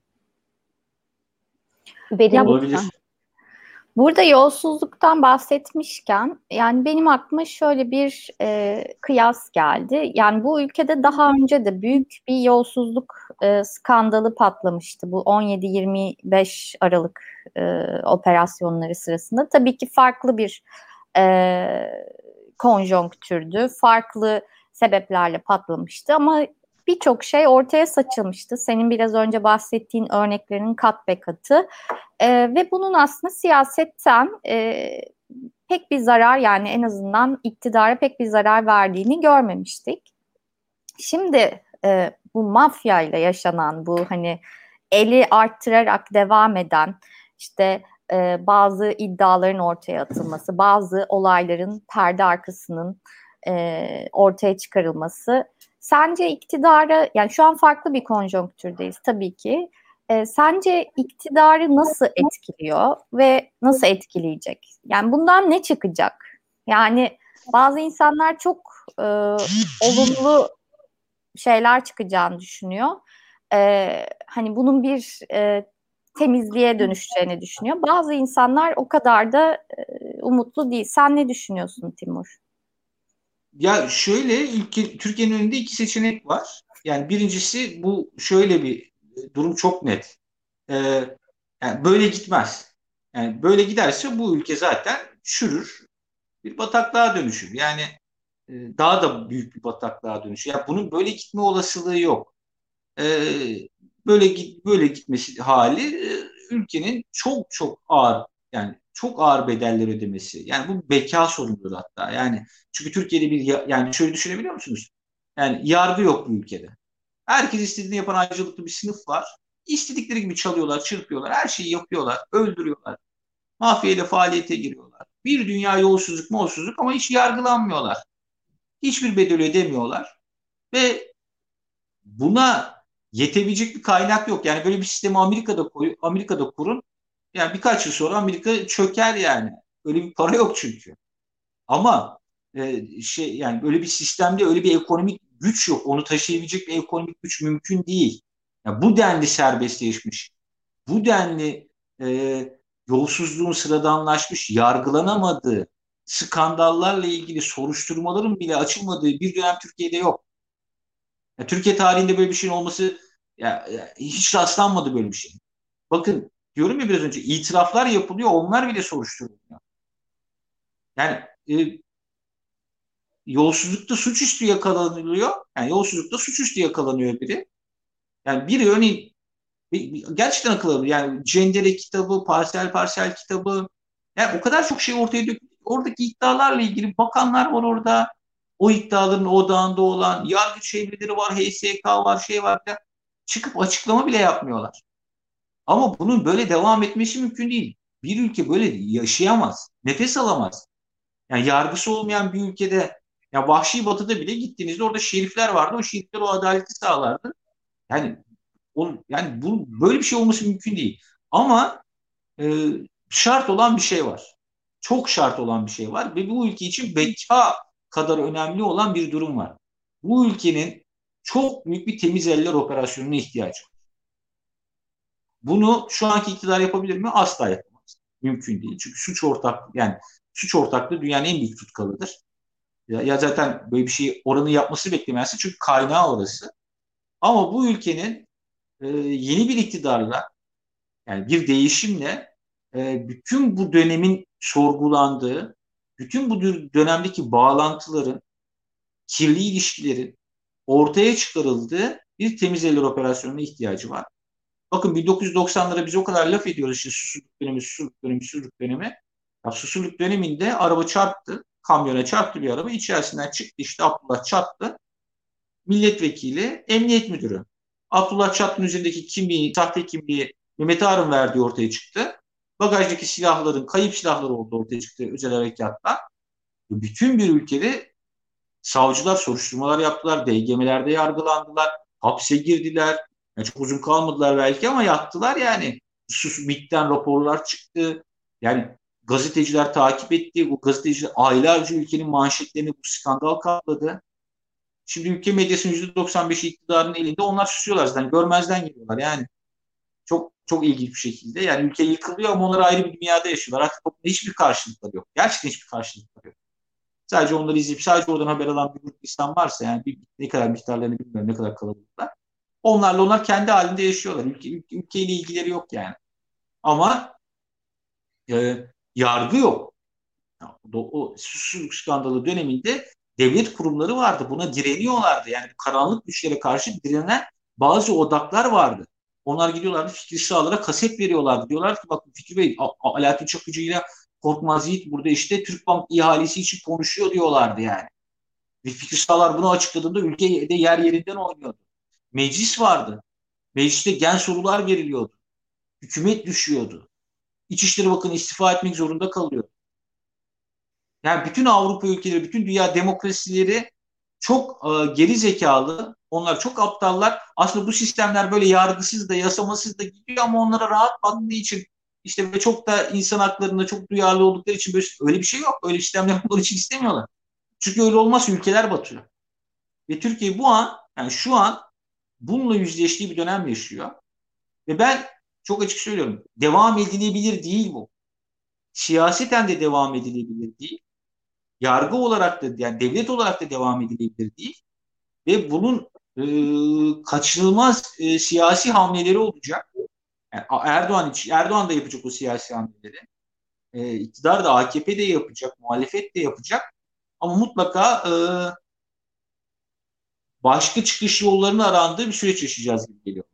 Benim olabilir. Burada yolsuzluktan bahsetmişken yani benim aklıma şöyle bir e, kıyas geldi. Yani bu ülkede daha önce de büyük bir yolsuzluk e, skandalı patlamıştı. Bu on yedi yirmi beş Aralık e, operasyonları sırasında. Tabii ki farklı bir e, konjonktürdü. Farklı sebeplerle patlamıştı ama birçok şey ortaya saçılmıştı. Senin biraz önce bahsettiğin örneklerin kat be katı. Ee, ve bunun aslında siyasetten e, pek bir zarar, yani en azından iktidara pek bir zarar verdiğini görmemiştik. Şimdi e, bu mafyayla yaşanan, bu hani eli arttırarak devam eden işte e, bazı iddiaların ortaya atılması, bazı olayların perde arkasının e, ortaya çıkarılması... Sence iktidara, yani şu an farklı bir konjonktürdeyiz tabii ki. E, sence iktidarı nasıl etkiliyor ve nasıl etkileyecek? Yani bundan ne çıkacak? Yani bazı insanlar çok e, olumlu şeyler çıkacağını düşünüyor. E, hani bunun bir e, temizliğe dönüşeceğini düşünüyor. Bazı insanlar o kadar da e, umutlu değil. Sen ne düşünüyorsun Timur? Ya şöyle, ülke, Türkiye'nin önünde iki seçenek var. Yani birincisi bu şöyle bir durum çok net. Ee, yani böyle gitmez. Yani böyle giderse bu ülke zaten çürür. Bir bataklığa dönüşür. Yani e, daha da büyük bir bataklığa dönüşür. Yani bunun böyle gitme olasılığı yok. Ee, böyle git böyle gitmesi hali e, ülkenin çok çok ağır, yani çok ağır bedeller ödemesi. Yani bu beka sorunudur hatta. Yani çünkü Türkiye'de bir, yani şöyle düşünebiliyor musunuz? Yani yargı yok bu ülkede. Herkes istediğini yapan ayrıcalıklı bir sınıf var. İstedikleri gibi çalıyorlar, çırpıyorlar, her şeyi yapıyorlar, öldürüyorlar. Mafyayla faaliyete giriyorlar. Bir dünya yolsuzluk, molsuzluk ama hiç yargılanmıyorlar. Hiçbir bedeli ödemiyorlar. Ve buna yetebilecek bir kaynak yok. Yani böyle bir sistemi Amerika'da koy, Amerika'da kurun. Yani birkaç yıl sonra Amerika çöker yani. Öyle bir para yok çünkü. Ama e, şey yani böyle bir sistemde öyle bir ekonomik güç yok. Onu taşıyabilecek bir ekonomik güç mümkün değil. Yani bu denli serbestleşmiş. Bu denli e, yolsuzluğun sıradanlaşmış, yargılanamadığı, skandallarla ilgili soruşturmaların bile açılmadığı bir dönem Türkiye'de yok. Yani Türkiye tarihinde böyle bir şeyin olması ya, ya, hiç rastlanmadı böyle bir şey. Bakın, diyorum ya biraz önce, itiraflar yapılıyor, onlar bile soruşturuluyor. Yani e, yolsuzlukta suçüstü yakalanılıyor. Yani yolsuzlukta suçüstü yakalanıyor biri. Yani biri örneğin gerçekten akıl alır. Yani Cendere kitabı, parsel parsel kitabı. Yani o kadar çok şey ortaya dökülüyor. Oradaki iddialarla ilgili bakanlar var orada. o iddiaların odağında olan yargıç şubeleri var, H S K var, şey var ya, çıkıp açıklama bile yapmıyorlar. Ama bunun böyle devam etmesi mümkün değil. Bir ülke böyle yaşayamaz, nefes alamaz. Yani yargısı olmayan bir ülkede, ya Vahşi Batı'da bile gittiğinizde orada şerifler vardı, o şerifler o adaleti sağlardı. Yani o, yani bu böyle bir şey olması mümkün değil. Ama e, şart olan bir şey var. Çok şart olan bir şey var ve bu ülke için beka kadar önemli olan bir durum var. Bu ülkenin çok büyük bir temiz eller operasyonuna ihtiyacı var. Bunu şu anki iktidar yapabilir mi? Asla yapamaz. Mümkün değil. Çünkü suç ortak, yani suç ortaklığı dünyanın en büyük tutkalıdır. Ya, ya zaten böyle bir şeyi oranı yapması beklemezsin çünkü kaynağı orası. Ama bu ülkenin e, yeni bir iktidarla, yani bir değişimle e, bütün bu dönemin sorgulandığı, bütün bu dönemdeki bağlantıların, kirli ilişkilerin ortaya çıkarıldığı bir temiz eller operasyonuna ihtiyacı var. Bakın bin dokuz yüz doksanlara biz o kadar laf ediyoruz işte susurluk dönemi, susurluk dönemi, susurluk dönemi. Ya susurluk döneminde araba çarptı, kamyona çarptı bir araba. İçerisinden çıktı işte Abdullah Çatlı, milletvekili, emniyet müdürü. Abdullah Çatlı'nın üzerindeki kimliği, sahte kimliği Mehmet Ağar'ın verdiği ortaya çıktı. Bagajdaki silahların, kayıp silahları oldu ortaya çıktı özel harekatla. Bütün bir ülkede savcılar soruşturmalar yaptılar, D G M'lerde yargılandılar, hapse girdiler. Yani çok uzun kalmadılar belki ama yattılar yani. Sus, M İ T'ten raporlar çıktı. Yani gazeteciler takip etti. Bu gazeteciler aylarca ülkenin manşetlerini bu skandal kapladı. Şimdi ülke medyasının yüzde doksan beşi iktidarın elinde. Onlar susuyorlar zaten. Görmezden geliyorlar yani. Çok çok ilginç bir şekilde. Yani ülke yıkılıyor ama onlar ayrı bir dünyada yaşıyorlar. Artık toplumda hiçbir karşılıkları yok. Gerçekten hiçbir karşılıkları yok. Sadece onları izleyip sadece oradan haber alan bir grup insan varsa yani bir, ne kadar miktarlarını bilmiyorum, ne kadar kalabalıklar. Onlarla onlar kendi halinde yaşıyorlar. Ülke, ülke, ülkeyle ilgileri yok yani. Ama e, yargı yok. O susuzluk skandalı döneminde devlet kurumları vardı. Buna direniyorlardı. Yani karanlık güçlere karşı direnen bazı odaklar vardı. Onlar gidiyorlardı Fikri Sağlar'a kaset veriyorlardı. Diyorlardı ki bakın Fikri Bey, Alaaddin Çakıcı ile Korkmaz Yiğit burada işte Türkbank ihalesi için konuşuyor diyorlardı yani. Ve Fikri Sağlar bunu açıkladığında ülke de yer yerinden oynuyordu. Meclis vardı. Mecliste gen sorular veriliyordu. Hükümet düşüyordu. İçişleri Bakanı istifa etmek zorunda kalıyordu. Yani bütün Avrupa ülkeleri, bütün dünya demokrasileri çok e, geri zekalı. Onlar çok aptallar. Aslında bu sistemler böyle yargısız da, yasamasız da gidiyor ama onlara rahat baktığı için işte ve çok da insan haklarında çok duyarlı oldukları için böyle, öyle bir şey yok. Öyle sistemler bunlar için istemiyorlar. Çünkü öyle olmazsa ülkeler batıyor. Ve Türkiye bu an, yani şu an bununla yüzleştiği bir dönem yaşıyor. Ve ben çok açık söylüyorum. Devam edilebilir değil bu. Siyaseten de devam edilebilir değil. Yargı olarak da, yani devlet olarak da devam edilebilir değil. Ve bunun e, kaçınılmaz e, siyasi hamleleri olacak. Yani Erdoğan için, Erdoğan da yapacak o siyasi hamleleri. E, iktidar da, A K P de yapacak, muhalefet de yapacak. Ama mutlaka e, başka çıkış yollarının arandığı bir süreç yaşayacağız gibi geliyor.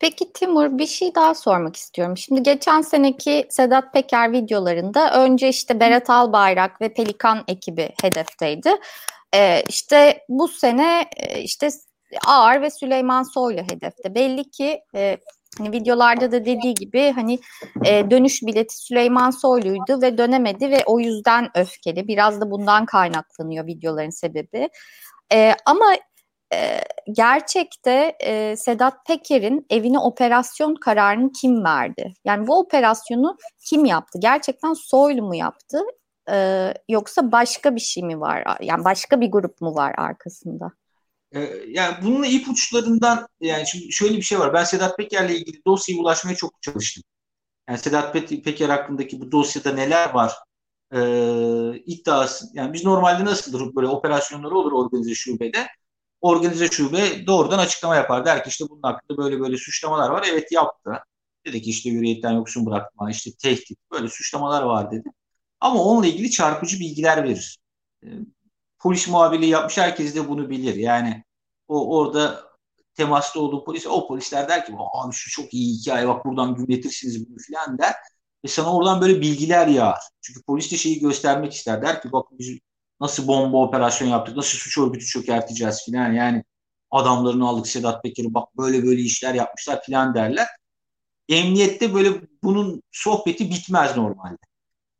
Peki Timur, bir şey daha sormak istiyorum. Şimdi geçen seneki Sedat Peker videolarında önce işte Berat Albayrak ve Pelikan ekibi hedefteydi. Ee, işte bu sene işte Ağar ve Süleyman Soylu hedefte. Belli ki e, hani videolarda da dediği gibi hani e, dönüş bileti Süleyman Soylu'ydu ve dönemedi ve o yüzden öfkeli. Biraz da bundan kaynaklanıyor videoların sebebi. Ee, ama e, gerçekte e, Sedat Peker'in evine operasyon kararını kim verdi? Yani bu operasyonu kim yaptı? Gerçekten Soylu mu yaptı? Ee, yoksa başka bir şey mi var? Yani başka bir grup mu var arkasında? Ee, yani bunun ipuçlarından yani şimdi şöyle bir şey var. Ben Sedat Peker'le ilgili dosyaya ulaşmaya çok çalıştım. Yani Sedat Peker hakkındaki bu dosyada neler var? E, iddiası, yani biz normalde nasıldır böyle operasyonları olur organize şubede, organize şube doğrudan açıklama yapar, der ki işte bunun hakkında böyle böyle suçlamalar var, evet yaptı, dedi ki işte hürriyetten yoksun bırakma, işte tehdit, böyle suçlamalar var dedi ama onunla ilgili çarpıcı bilgiler verir, e, polis muhabirliği yapmış, herkes de bunu bilir yani. O orada temaslı olduğu polis, o polisler der ki abi şu çok iyi hikaye, bak buradan gümletirsiniz bunu filan der. Ve sana oradan böyle bilgiler yağar. Çünkü polis de şeyi göstermek ister. Der ki bak biz nasıl bomba operasyon yaptık, nasıl suç örgütü çökerteceğiz filan, yani adamlarını aldık Sedat Peker'i, bak böyle böyle işler yapmışlar filan derler. Emniyette böyle bunun sohbeti bitmez normalde.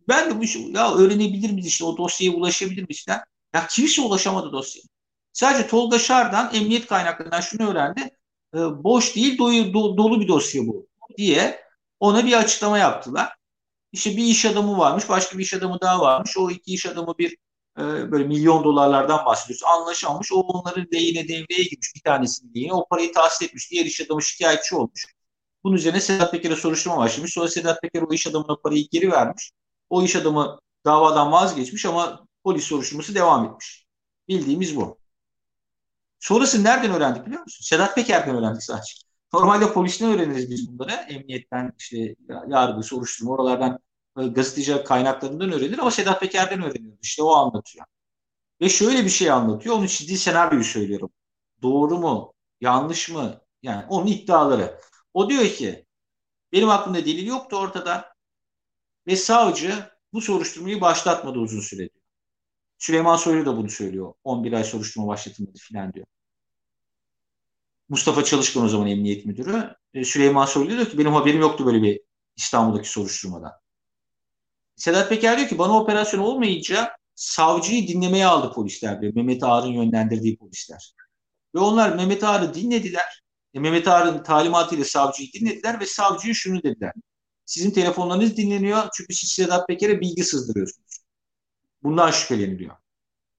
Ben de bu işi, ya öğrenebilir miyiz işte, o dosyaya ulaşabilir miyiz filan. Ya kimse ulaşamadı dosyaya. Sadece Tolga Şardan emniyet kaynaklarından şunu öğrendi. E, boş değil, doyu, do, dolu bir dosya bu diye ona bir açıklama yaptılar. İşte bir iş adamı varmış, başka bir iş adamı daha varmış. O iki iş adamı bir e, böyle milyon dolarlardan bahsediyoruz. Anlaşılmış. O onların lehine devreye girmiş, bir tanesinin lehine. O parayı tahsil etmiş. Diğer iş adamı şikayetçi olmuş. Bunun üzerine Sedat Peker'e soruşturma başlamış. Sonra Sedat Peker o iş adamına parayı geri vermiş. O iş adamı davadan vazgeçmiş ama polis soruşturması devam etmiş. Bildiğimiz bu. Sonrası nereden öğrendik biliyor musun? Sedat Peker'den öğrendik sadece. Normalde polisten öğreniriz biz bunları. Emniyetten, işte yargı, soruşturma, oralardan gazeteci kaynaklarından öğrenir ama Sedat Peker'den öğreniyoruz. İşte o anlatıyor. Ve şöyle bir şey anlatıyor. Onun ciddi senaryoyu söylüyorum. Doğru mu? Yanlış mı? Yani onun iddiaları. O diyor ki benim aklımda delil yoktu ortada ve savcı bu soruşturmayı başlatmadı uzun süre. Süleyman Soylu da bunu söylüyor. on bir ay soruşturma başlatılmadı filan diyor. Mustafa Çalışkan o zaman emniyet müdürü. Süleyman Soylu diyor ki benim haberim yoktu böyle bir İstanbul'daki soruşturmadan. Sedat Peker diyor ki bana operasyon olmayınca savcıyı dinlemeye aldı polisler diyor. Mehmet Ağar'ın yönlendirdiği polisler. Ve onlar Mehmet Ağar'ı dinlediler. E, Mehmet Ağar'ın talimatıyla savcıyı dinlediler ve savcıyı şunu dediler. Sizin telefonlarınız dinleniyor çünkü siz Sedat Peker'e bilgi sızdırıyorsunuz. Bundan şüpheleniliyor.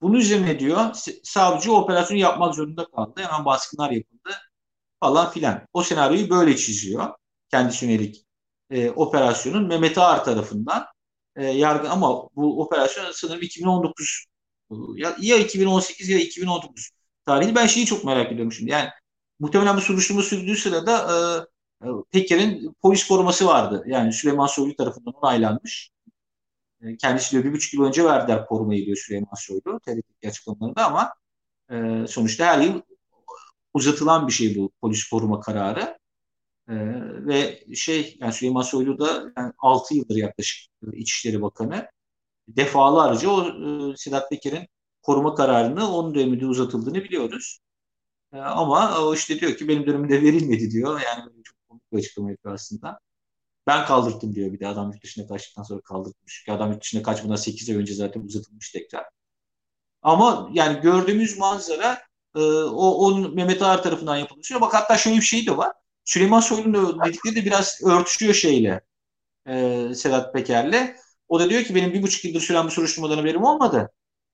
Bunun üzerine diyor savcı operasyonu yapmak zorunda kaldı. Hemen baskınlar yapıldı falan filan. O senaryoyu böyle çiziyor. Kendisine yönelik e, operasyonun Mehmet Ağar tarafından e, yargı, ama bu operasyon sanırım iki bin on dokuz ya, ya iki bin on sekiz ya iki bin on dokuz tarihini, ben şeyi çok merak ediyorum şimdi. Yani muhtemelen bu soruşturma sürdüğü sırada e, Peker'in polis koruması vardı. Yani Süleyman Soylu tarafından onaylanmış. Kendisi diyor bir buçuk yıl önce verdiler korumayı diyor Süleyman Soylu T R T açıklamalarında, ama e, sonuçta her yıl uzatılan bir şey bu polis koruma kararı. E, ve şey yani Süleyman Soylu da yani altı yıldır yaklaşık İçişleri Bakanı, defalarca o e, Sedat Peker'in koruma kararını onun döneminde uzatıldığını biliyoruz. E, ama o işte diyor ki benim dönemimde verilmedi diyor. Yani çok komik bir açıklama yapıyor aslında. Ben kaldırdım diyor, bir de adam yurt dışına kaçtıktan sonra kaldırmış. Adam yurt dışına kaçmadan sekiz ay önce zaten uzatılmış tekrar. Ama yani gördüğümüz manzara e, o onun Mehmet Ağar tarafından yapılıyor. Bak hatta şöyle bir şey de var. Süleyman Soylu'nun dedikleri de biraz örtüşüyor şeyle. E, Sedat Peker'le. O da diyor ki benim bir buçuk yıldır süren bu soruşturmadan haberim olmadı.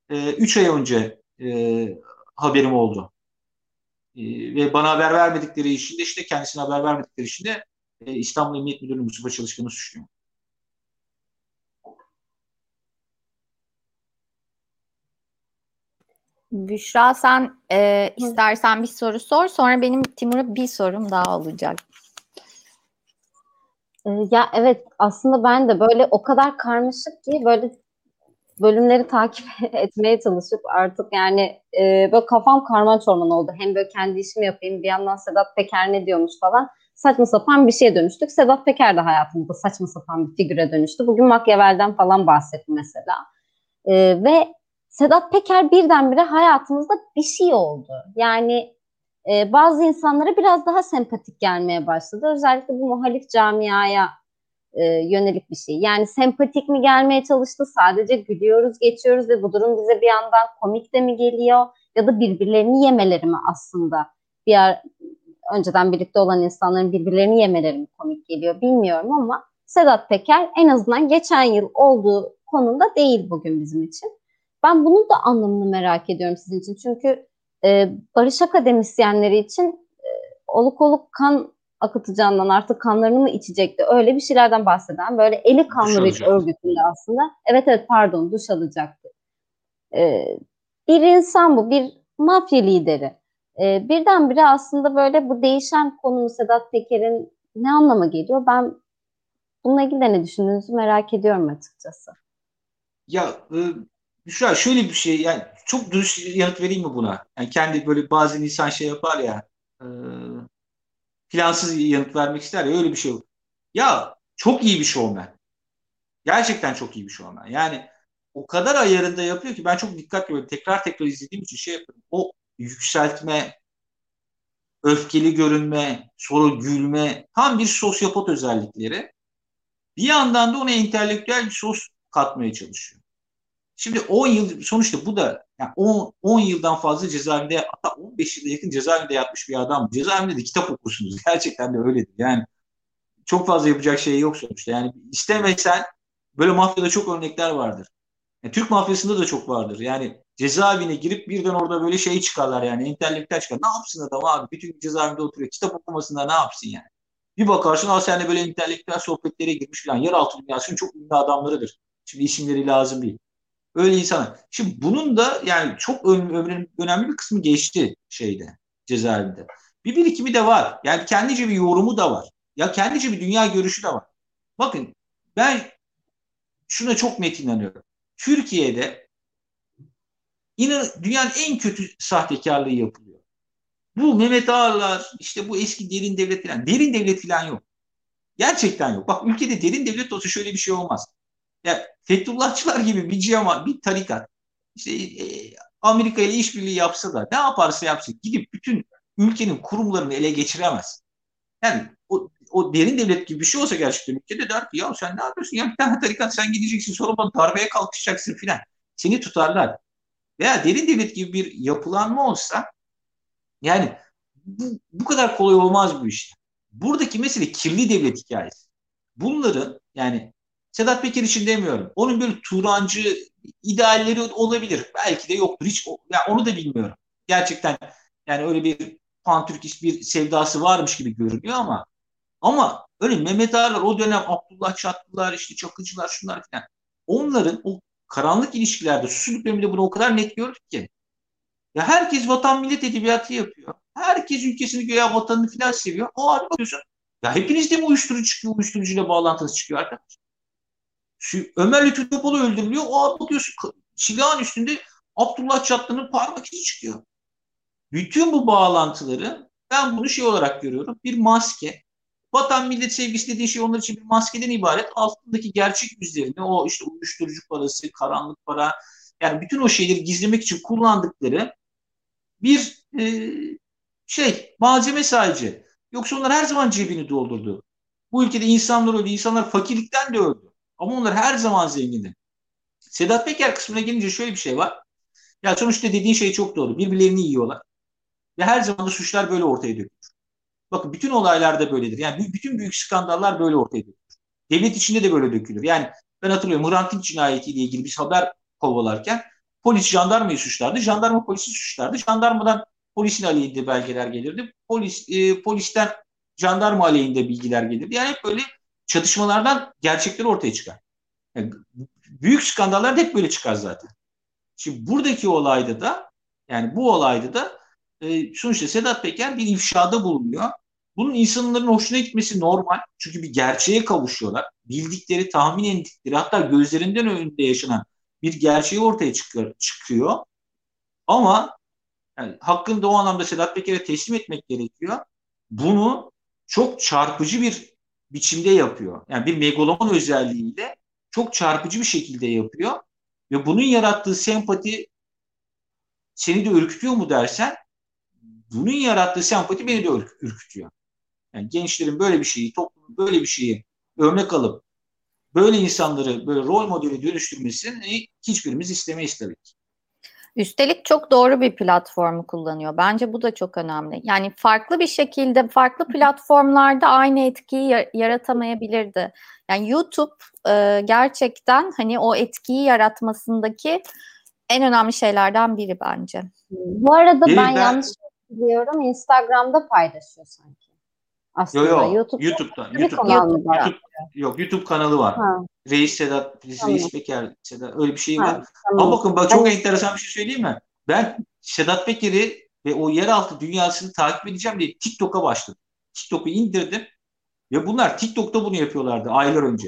E, üç ay önce e, haberim oldu. E, ve bana haber vermedikleri için de işte kendisine haber vermedikleri için de İstanbul Emniyet Müdürü Mustafa Çalışkan'ı suçluyor. Büşra sen e, istersen bir soru sor. Sonra benim Timur'a bir sorum daha olacak. Ya evet, aslında ben de böyle o kadar karmaşık ki böyle bölümleri takip etmeye çalışıp artık yani e, böyle kafam karman çorman oldu. Hem böyle kendi işimi yapayım, bir yandan Sedat Peker ne diyormuş falan. Saçma sapan bir şeye dönüştük. Sedat Peker de hayatımızda saçma sapan bir figüre dönüştü. Bugün Machiavelli'den falan bahsetti mesela. Ee, ve Sedat Peker birdenbire hayatımızda bir şey oldu. Yani e, bazı insanlara biraz daha sempatik gelmeye başladı. Özellikle bu muhalif camiaya e, yönelik bir şey. Yani sempatik mi gelmeye çalıştı? Sadece gülüyoruz, geçiyoruz ve bu durum bize bir yandan komik de mi geliyor? Ya da birbirlerini yemeleri mi aslında? Bir ar- önceden birlikte olan insanların birbirlerini yemeleri mi komik geliyor bilmiyorum, ama Sedat Peker en azından geçen yıl olduğu konumda değil bugün bizim için. Ben bunun da anlamını merak ediyorum sizin için. Çünkü e, barış akademisyenleri için e, oluk oluk kan akıtacağından artık kanlarını mı içecekti? Öyle bir şeylerden bahseden böyle eli kanlı bir örgütünde aslında. Evet evet pardon duş alacaktı. E, bir insan bu, bir mafya lideri. E, birdenbire aslında böyle bu değişen konumu Sedat Peker'in ne anlama geliyor? Ben bununla ilgili de ne düşündüğünüzü merak ediyorum açıkçası. Ya e, şu şöyle bir şey, yani çok dürüst yanıt vereyim mi buna? Yani kendi böyle bazen insan şey yapar ya, e, plansız yanıt vermek ister ya, öyle bir şey yok. Ya çok iyi bir şovmen. Gerçekten çok iyi bir şovmen. Yani o kadar ayarında yapıyor ki ben çok dikkatli böyle tekrar tekrar izlediğim için şey yapıyorum. O yükseltme, öfkeli görünme, sonra gülme, tam bir sosyopat özellikleri. Bir yandan da ona entelektüel bir sos katmaya çalışıyor. Şimdi on yıl sonuçta bu da yani on yıldan fazla cezaevinde, hatta on beş yılda yakın cezaevinde yatmış bir adam. Cezaevinde de kitap okursunuz. Gerçekten de öyledir. Yani çok fazla yapacak şey yok sonuçta. Yani istemesen böyle mafyada çok örnekler vardır. Yani Türk mafyasında da çok vardır. Yani cezaevine girip birden orada böyle şey çıkarlar yani. Entelektüel çıkar. Ne yapsın adam abi? Bütün cezaevinde oturuyor. Kitap okumasında ne yapsın yani? Bir bakarsın ha seninle böyle entelektüel sohbetlere girmiş falan. Yeraltı dünyasının çok ünlü adamlarıdır. Şimdi isimleri lazım değil. Öyle insanlar. Şimdi bunun da yani çok ömrünün önemli bir kısmı geçti şeyde, cezaevinde. Bir birikimi de var. Yani kendice bir yorumu da var. Ya kendice bir dünya görüşü de var. Bakın ben şuna çok net inanıyorum. Türkiye'de inan, dünyanın en kötü sahtekarlığı yapılıyor. Bu Mehmet Ağarlar, işte bu eski derin devlet filan. Derin devlet filan yok. Gerçekten yok. Bak ülkede derin devlet olsa şöyle bir şey olmaz. Ya Fethullahçılar gibi bir cemaat, bir tarikat işte e, Amerika ile işbirliği yapsa da ne yaparsa yapsın gidip bütün ülkenin kurumlarını ele geçiremez. Yani o, o derin devlet gibi bir şey olsa gerçekten ülkede der ki ya sen ne yapıyorsun ya bir tane tarikat sen gideceksin sonra bana darbeye kalkışacaksın filan. Seni tutarlar. Veya derin devlet gibi bir yapılanma olsa yani bu, bu kadar kolay olmaz bu iş. Buradaki mesele kirli devlet hikayesi. Bunların yani Sedat Peker için demiyorum. Onun böyle Turancı idealleri olabilir. Belki de yoktur. Hiç yani onu da bilmiyorum. Gerçekten yani öyle bir pan-Türkist bir sevdası varmış gibi görünüyor ama ama öyle Mehmet Ağarlar o dönem Abdullah Çatlılar işte Çakıcılar şunlar filan. Onların o karanlık ilişkilerde Susurluk döneminde bunu o kadar net gördük ki. Ya herkes vatan millet edebiyatı yapıyor. Herkes ülkesini göya vatanını filan seviyor. O abi bakıyorsun. Ya hepiniz de mi uyuşturucu çıkıyor? Uyuşturucuyla bağlantısı çıkıyor arkadaşlar. Ömer Lütfü Topal'ı öldürülüyor. O abi bakıyorsun silahın üstünde Abdullah Çatlı'nın parmak izi çıkıyor. Bütün bu bağlantıları ben bunu şey olarak görüyorum. Bir maske. Vatan millet sevgisi dediği şey onlar için bir maskeden ibaret. Altındaki gerçek yüzlerini o işte uyuşturucu parası, karanlık para yani bütün o şeyleri gizlemek için kullandıkları bir e, şey malzeme sadece. Yoksa onlar her zaman cebini doldurdu. Bu ülkede insanlar öldü. İnsanlar fakirlikten de öldü. Ama onlar her zaman zengindi. Sedat Peker kısmına gelince şöyle bir şey var. Ya sonuçta dediğin şey çok doğru. Birbirlerini yiyorlar. Ve her zaman da suçlar böyle ortaya dökülür. Bakın bütün olaylarda böyledir. Yani bütün büyük skandallar böyle ortaya dökülür. Devlet içinde de böyle dökülür. Yani ben hatırlıyorum Hrant Dink cinayetiyle ilgili biz haber kovalarken polis jandarmayı suçlardı. Jandarma polisi suçlardı. Jandarmadan polisin aleyhinde belgeler gelirdi. Polis e, polisten jandarma aleyhinde bilgiler gelirdi. Yani hep böyle çatışmalardan gerçekler ortaya çıkar. Yani büyük skandallar da hep böyle çıkar zaten. Şimdi buradaki olayda da yani bu olayda da e, sonuçta Sedat Peker bir ifşada bulunuyor. Bunun insanların hoşuna gitmesi normal. Çünkü bir gerçeğe kavuşuyorlar. Bildikleri, tahmin ettikleri hatta gözlerinden önünde yaşanan bir gerçeği ortaya çıkıyor. çıkıyor. Ama yani, hakkını da o anlamda Sedat Peker'e teslim etmek gerekiyor. Bunu çok çarpıcı bir biçimde yapıyor. Yani bir megaloman özelliğiyle çok çarpıcı bir şekilde yapıyor. Ve bunun yarattığı sempati seni de ürkütüyor mu dersen bunun yarattığı sempati beni de ürkütüyor. Yani gençlerin böyle bir şeyi, toplumun böyle bir şeyi örnek alıp böyle insanları böyle rol modeli dönüştürmesini hiçbirimiz istemeyiz tabii ki. Üstelik çok doğru bir platformu kullanıyor. Bence bu da çok önemli. Yani farklı bir şekilde, farklı platformlarda aynı etkiyi yaratamayabilirdi. Yani YouTube e, gerçekten hani o etkiyi yaratmasındaki en önemli şeylerden biri bence. Bu arada ben, ben yanlış biliyorum. Instagram'da paylaşıyor sanki. Aslında yo, yo, YouTube'da, YouTube'da, YouTube'da, YouTube'da YouTube, yok YouTube kanalı var. Ha. Reis Sedat, Reis tamam. Peker, Sedat öyle bir şey var. Tamam. Ama bakın bak çok evet. Enteresan bir şey söyleyeyim mi? Ben Sedat Peker'i ve o yeraltı dünyasını takip edeceğim diye TikTok'a başladım. TikTok'u indirdim ve bunlar TikTok'ta bunu yapıyorlardı aylar önce.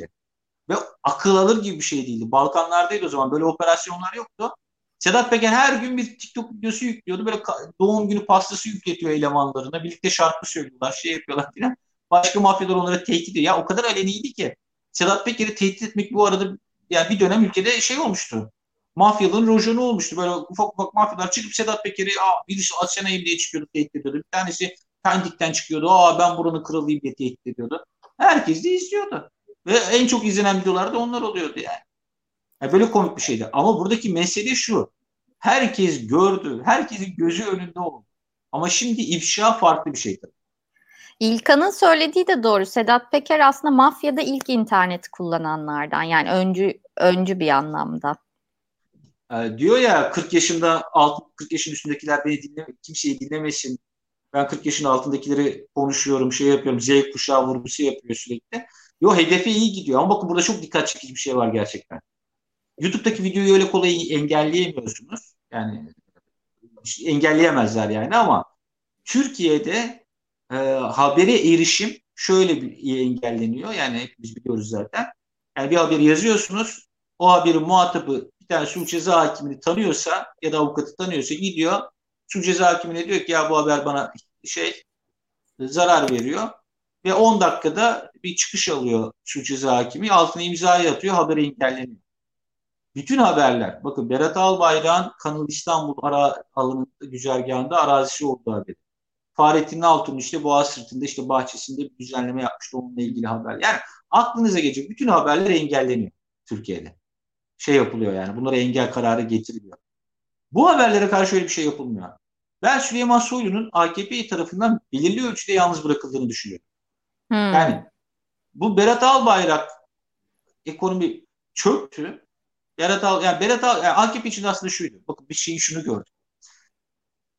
Ve akıl alır gibi bir şey değildi. Balkanlardaydı o zaman böyle operasyonlar yoktu. Sedat Peker her gün bir TikTok videosu yüklüyordu. Böyle doğum günü pastası yükletiyor elemanlarına. Birlikte şarkı söylüyorlar, şey yapıyorlar filan. Başka mafyalar onlara tehdit ediyor. Ya o kadar aleniydi ki. Sedat Peker'i tehdit etmek bu arada yani bir dönem ülkede şey olmuştu. mafyaların rojonu olmuştu. Böyle ufak ufak mafyalar çıkıp Sedat Peker'i birisi Asena'yım diye çıkıyordu, tehdit ediyordu. Bir tanesi Pendik'ten çıkıyordu. Aa ben buranı kralıyım diye tehdit ediyordu. Herkes de izliyordu. Ve en çok izlenen videolar da onlar oluyordu yani. Yani böyle komik bir şeydi. Ama buradaki mesele şu. Herkes gördü. Herkesin gözü önünde oldu. Ama şimdi ifşa farklı bir şey tabii. İlkan'ın söylediği de doğru. Sedat Peker aslında mafyada ilk interneti kullananlardan. Yani öncü öncü bir anlamda. Ee, diyor ya kırk yaşında alt, kırk yaşın üstündekiler beni dinleme, kimseyi dinlemesin. Ben kırk yaşın altındakileri konuşuyorum, şey yapıyorum. Z kuşağı vurgusu yapıyor sürekli. Yo, hedefe iyi gidiyor. Ama bakın burada çok dikkat çekici bir şey var gerçekten. YouTube'daki videoyu öyle kolay engelleyemiyorsunuz. Yani engelleyemezler yani ama Türkiye'de e, habere erişim şöyle bir engelleniyor. Yani hepimiz biliyoruz zaten. Yani bir haberi yazıyorsunuz. O haberin muhatabı bir tane suç ceza hakimini tanıyorsa ya da avukatı tanıyorsa gidiyor. Suç ceza hakimine diyor ki ya bu haber bana şey zarar veriyor. Ve on dakikada bir çıkış alıyor suç ceza hakimi. Altına imzayı atıyor. Haberi engelleniyor. Bütün haberler, bakın Berat Albayrak'ın Kanal İstanbul ara, alanında güzergahında arazisi olduğu haberi. Fahrettin Altun'un işte Boğaz sırtında işte bahçesinde bir düzenleme yapmıştı onunla ilgili haber. Yani aklınıza gelecek bütün haberler engelleniyor Türkiye'de. Şey yapılıyor yani bunlara engel kararı getiriliyor. Bu haberlere karşı öyle bir şey yapılmıyor. Ben Süleyman Soylu'nun A K P tarafından belirli ölçüde yalnız bırakıldığını düşünüyorum. Hmm. Yani bu Berat Albayrak ekonomi çöktü. Berat Al, yani Berat Al, yani A K P için aslında şuydu. Bakın bir şeyin şunu gördüm.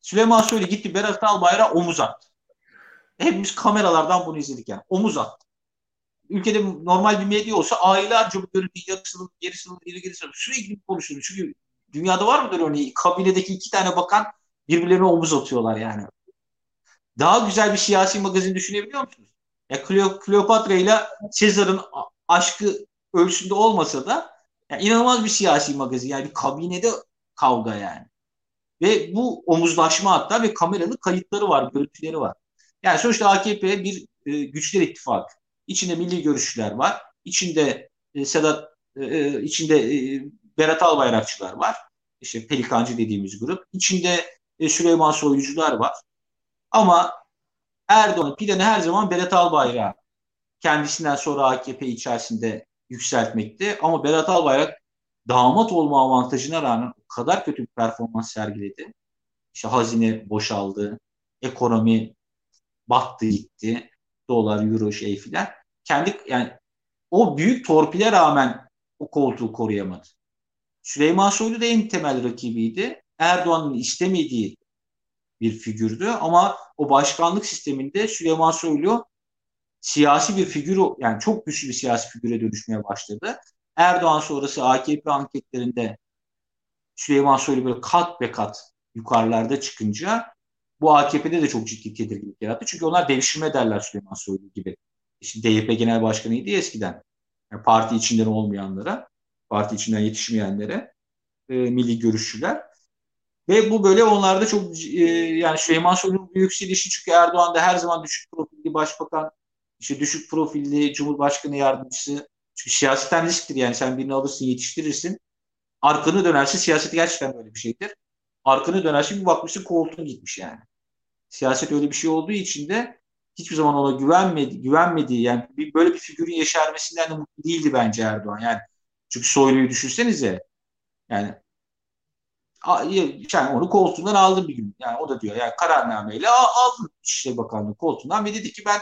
Süleyman Soylu gitti Berat Albayrak'a omuz attı. Hepimiz kameralardan bunu izledik yani. Omuz attı. Ülkede normal bir medya olsa aylarca bu görüntü yarısını, yarısını, yarısını sürekli konuşulur. Çünkü dünyada var mıdır örneği? Kabinedeki iki tane bakan birbirlerine omuz atıyorlar yani. Daha güzel bir siyasi magazin düşünebiliyor musunuz? Ya Kleopatra ile Sezar'ın aşkı ölçüsünde olmasa da yani inanılmaz bir siyasi magazin. Yani bir kabinede kavga yani. Ve bu omuzlaşma hatta ve kameralı kayıtları var, görüntüleri var. Yani sonuçta A K P bir e, güçler ittifakı. İçinde milli görüşçüler var. İçinde e, Sedat, e, içinde e, Berat Albayrakçılar var. İşte Pelikancı dediğimiz grup. İçinde e, Süleyman Soylucular var. Ama Erdoğan'ın planı her zaman Berat Albayrak kendisinden sonra A K P içerisinde yükseltmekti. Ama Berat Albayrak damat olma avantajına rağmen o kadar kötü bir performans sergiledi. İşte hazine boşaldı, ekonomi battı gitti, dolar, euro şey filan. Kendi yani o büyük torpile rağmen o koltuğu koruyamadı. Süleyman Soylu da en temel rakibiydi. Erdoğan'ın istemediği bir figürdü ama o başkanlık sisteminde Süleyman Soylu siyasi bir figür, yani çok güçlü bir siyasi figüre dönüşmeye başladı. Erdoğan sonrası A K P anketlerinde Süleyman Soylu böyle kat be kat yukarılarda çıkınca bu A K P'de de çok ciddi tedirginlik yarattı. Çünkü onlar devşirme derler Süleyman Soylu gibi. İşte D Y P Genel Başkanı'ydı eskiden. Yani parti içinden olmayanlara, parti içinden yetişmeyenlere e, milli görüşçüler. Ve bu böyle onlarda çok e, yani Süleyman Soylu'nun büyük silişi çünkü Erdoğan da her zaman düşük profilli başbakan, İşte düşük profilli Cumhurbaşkanı yardımcısı. Çünkü siyasetten risktir yani. Sen birini alırsın, yetiştirirsin. Arkanı dönersin. Siyaset gerçekten böyle bir şeydir. Arkanı dönersin bir bakmışsın koltuğun gitmiş yani. Siyaset öyle bir şey olduğu için de hiçbir zaman ona güvenmedi, güvenmediği yani bir, böyle bir figürün yeşermesinden de mutlu değildi bence Erdoğan. Yani çünkü Soylu'yu düşünsenize. Yani, yani onu koltuğundan aldım bir gün. Yani o da diyor yani kararnameyle aldım İçişleri Bakanlığı koltuğundan ve dedi ki ben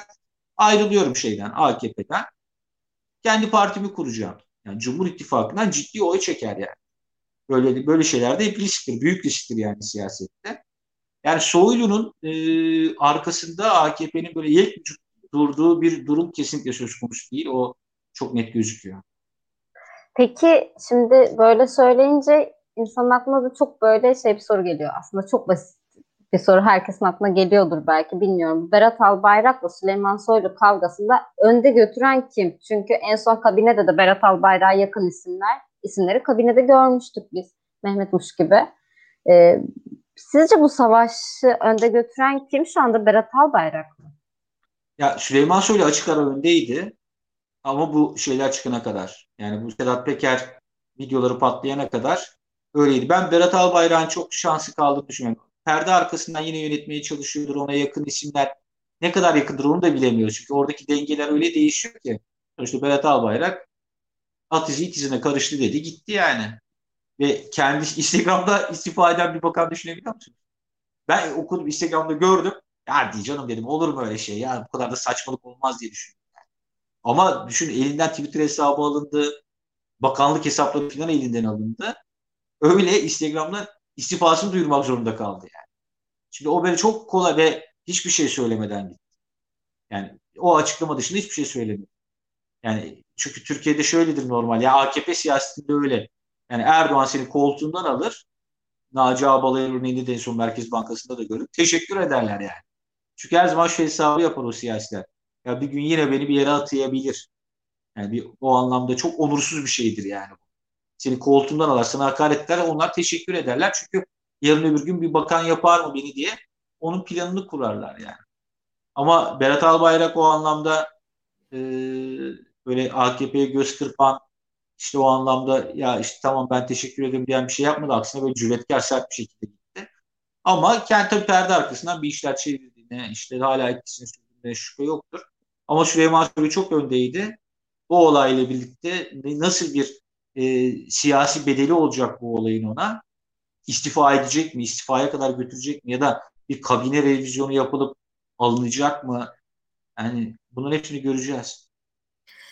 ayrılıyorum şeyden, A K P'den. Kendi partimi kuracağım. Yani Cumhur İttifakı'ndan ciddi oy çeker yani. Böyle böyle şeyler de hep risktir. Büyük risktir yani siyasette. Yani Soylu'nun e, arkasında A K P'nin böyle yek durduğu bir durum kesinlikle söz konusu değil. O çok net gözüküyor. Peki şimdi böyle söyleyince insanın aklına da çok böyle şey bir soru geliyor. Aslında çok basit bir soru, herkesin aklına geliyordur belki, bilmiyorum. Berat Albayrak'la Süleyman Soylu kavgasında önde götüren kim? Çünkü en son kabinede de Berat Albayrak'a yakın isimler, isimleri kabinede görmüştük biz. Mehmet Muş gibi. Ee, sizce bu savaşı önde götüren kim şu anda, Berat Albayrak mı? Ya Süleyman Soylu açık ara öndeydi. Ama bu şeyler çıkana kadar. Yani bu Sedat Peker videoları patlayana kadar öyleydi. Ben Berat Albayrak'ın çok şanslı kaldığını düşünüyorum. Perde arkasından yine yönetmeye çalışıyordur. Ona yakın isimler ne kadar yakındır onu da bilemiyoruz. Çünkü oradaki dengeler öyle değişiyor ki. İşte Berat Albayrak at izi it izine karıştı dedi. Gitti yani. Ve kendi Instagram'da istifa eden bir bakan düşünebiliyor musun? Ben okudum, Instagram'da gördüm. Ya diye canım dedim, olur mu öyle şey? Ya bu kadar da saçmalık olmaz diye düşündüm. Ama düşün, elinden Twitter hesabı alındı. Bakanlık hesapları falan elinden alındı. Öyle Instagram'da istifasını duyurmak zorunda kaldı yani. Şimdi o böyle çok kolay ve hiçbir şey söylemeden gitti. Yani o açıklama dışında hiçbir şey söylemedi. Yani çünkü Türkiye'de şöyledir normal. Ya A K P siyasetinde öyle. Yani Erdoğan seni koltuğundan alır. Naci Ağbalay örneğinde de en son Merkez Bankası'nda da görüp teşekkür ederler yani. Çünkü her zaman şu hesabı yapar o siyasiler. Ya bir gün yine beni bir yere atayabilir. Yani bir, o anlamda çok onursuz bir şeydir yani. Seni koltuğundan alır, sana hakaret eder, onlar teşekkür ederler. Çünkü yarın öbür gün bir bakan yapar mı beni diye onun planını kurarlar yani. Ama Berat Albayrak o anlamda e, böyle A K P'ye göz kırpan, işte o anlamda ya işte tamam ben teşekkür ederim diyen bir şey yapmadı. Aksine böyle cüretkar, sert bir şekilde gitti. Ama kendi tabii perde arkasından bir işler çevirdiğine, işte hala etkisini sürdüğüne şüphe yoktur. Ama Süleyman Soylu çok öndeydi. Bu olayla birlikte nasıl bir e, siyasi bedeli olacak bu olayın ona? İstifa edecek mi? İstifaya kadar götürecek mi? Ya da bir kabine revizyonu yapılıp alınacak mı? Yani bunların hepsini göreceğiz.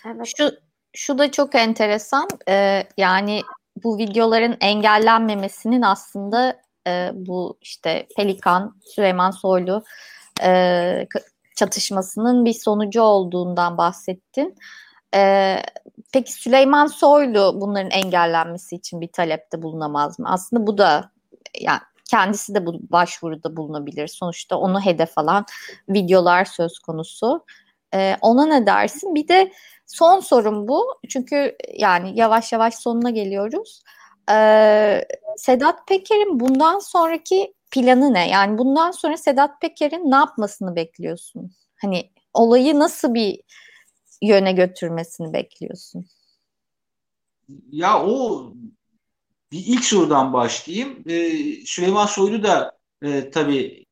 Evet. Şu Şu da çok enteresan, ee, yani bu videoların engellenmemesinin aslında e, bu işte Pelikan, Süleyman Soylu e, çatışmasının bir sonucu olduğundan bahsettin. E, peki Süleyman Soylu bunların engellenmesi için bir talepte bulunamaz mı? Aslında bu da, yani kendisi de bu başvuruda bulunabilir. Sonuçta onu hedef alan videolar söz konusu. E, ona ne dersin? Bir de son sorum bu. Çünkü yani yavaş yavaş sonuna geliyoruz. Ee, Sedat Peker'in bundan sonraki planı ne? Yani bundan sonra Sedat Peker'in ne yapmasını bekliyorsun? Hani olayı nasıl bir yöne götürmesini bekliyorsun? Ya o bir ilk sorudan başlayayım. Ee, Süleyman Soylu da e, tabii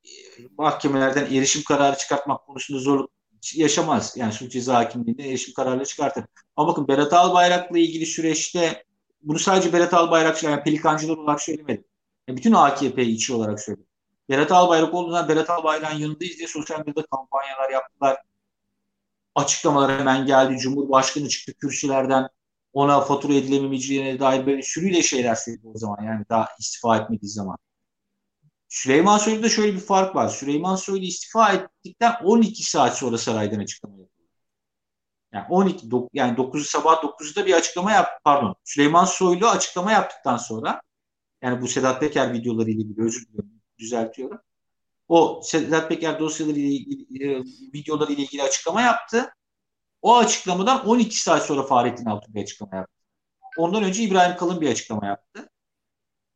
mahkemelerden erişim kararı çıkartmak konusunda zorluk yaşamaz. Yani suç ceza hakimliğinde erişim kararları çıkartır. Ama bakın Berat Albayrak'la ilgili süreçte bunu sadece Berat Albayrak, yani pelikancılar olarak söylemedim. Yani bütün A K P içi olarak söyledim. Berat Albayrak olduğundan Berat Albayrak'ın yanındayız diye sosyal medyada kampanyalar yaptılar. Açıklamalar hemen geldi. Cumhurbaşkanı çıktı kürsülerden. Ona fatura edilemeyeceğine dair böyle sürüyle şeyler söyledi o zaman. Yani daha istifa etmediği zaman. Süleyman Soylu'da şöyle bir fark var. Süleyman Soylu istifa ettikten on iki saat sonra saraydan açıklama yapıyor. Yani on iki do, yani dokuz sabah dokuzda bir açıklama yaptı. Pardon. Süleyman Soylu açıklama yaptıktan sonra, yani bu Sedat Peker videoları ile ilgili, özür diliyorum, düzeltiyorum. O Sedat Peker dosyaları ile ilgili, videoları ile ilgili açıklama yaptı. O açıklamadan on iki saat sonra Fahrettin Altun bir açıklama yaptı. Ondan önce İbrahim Kalın bir açıklama yaptı.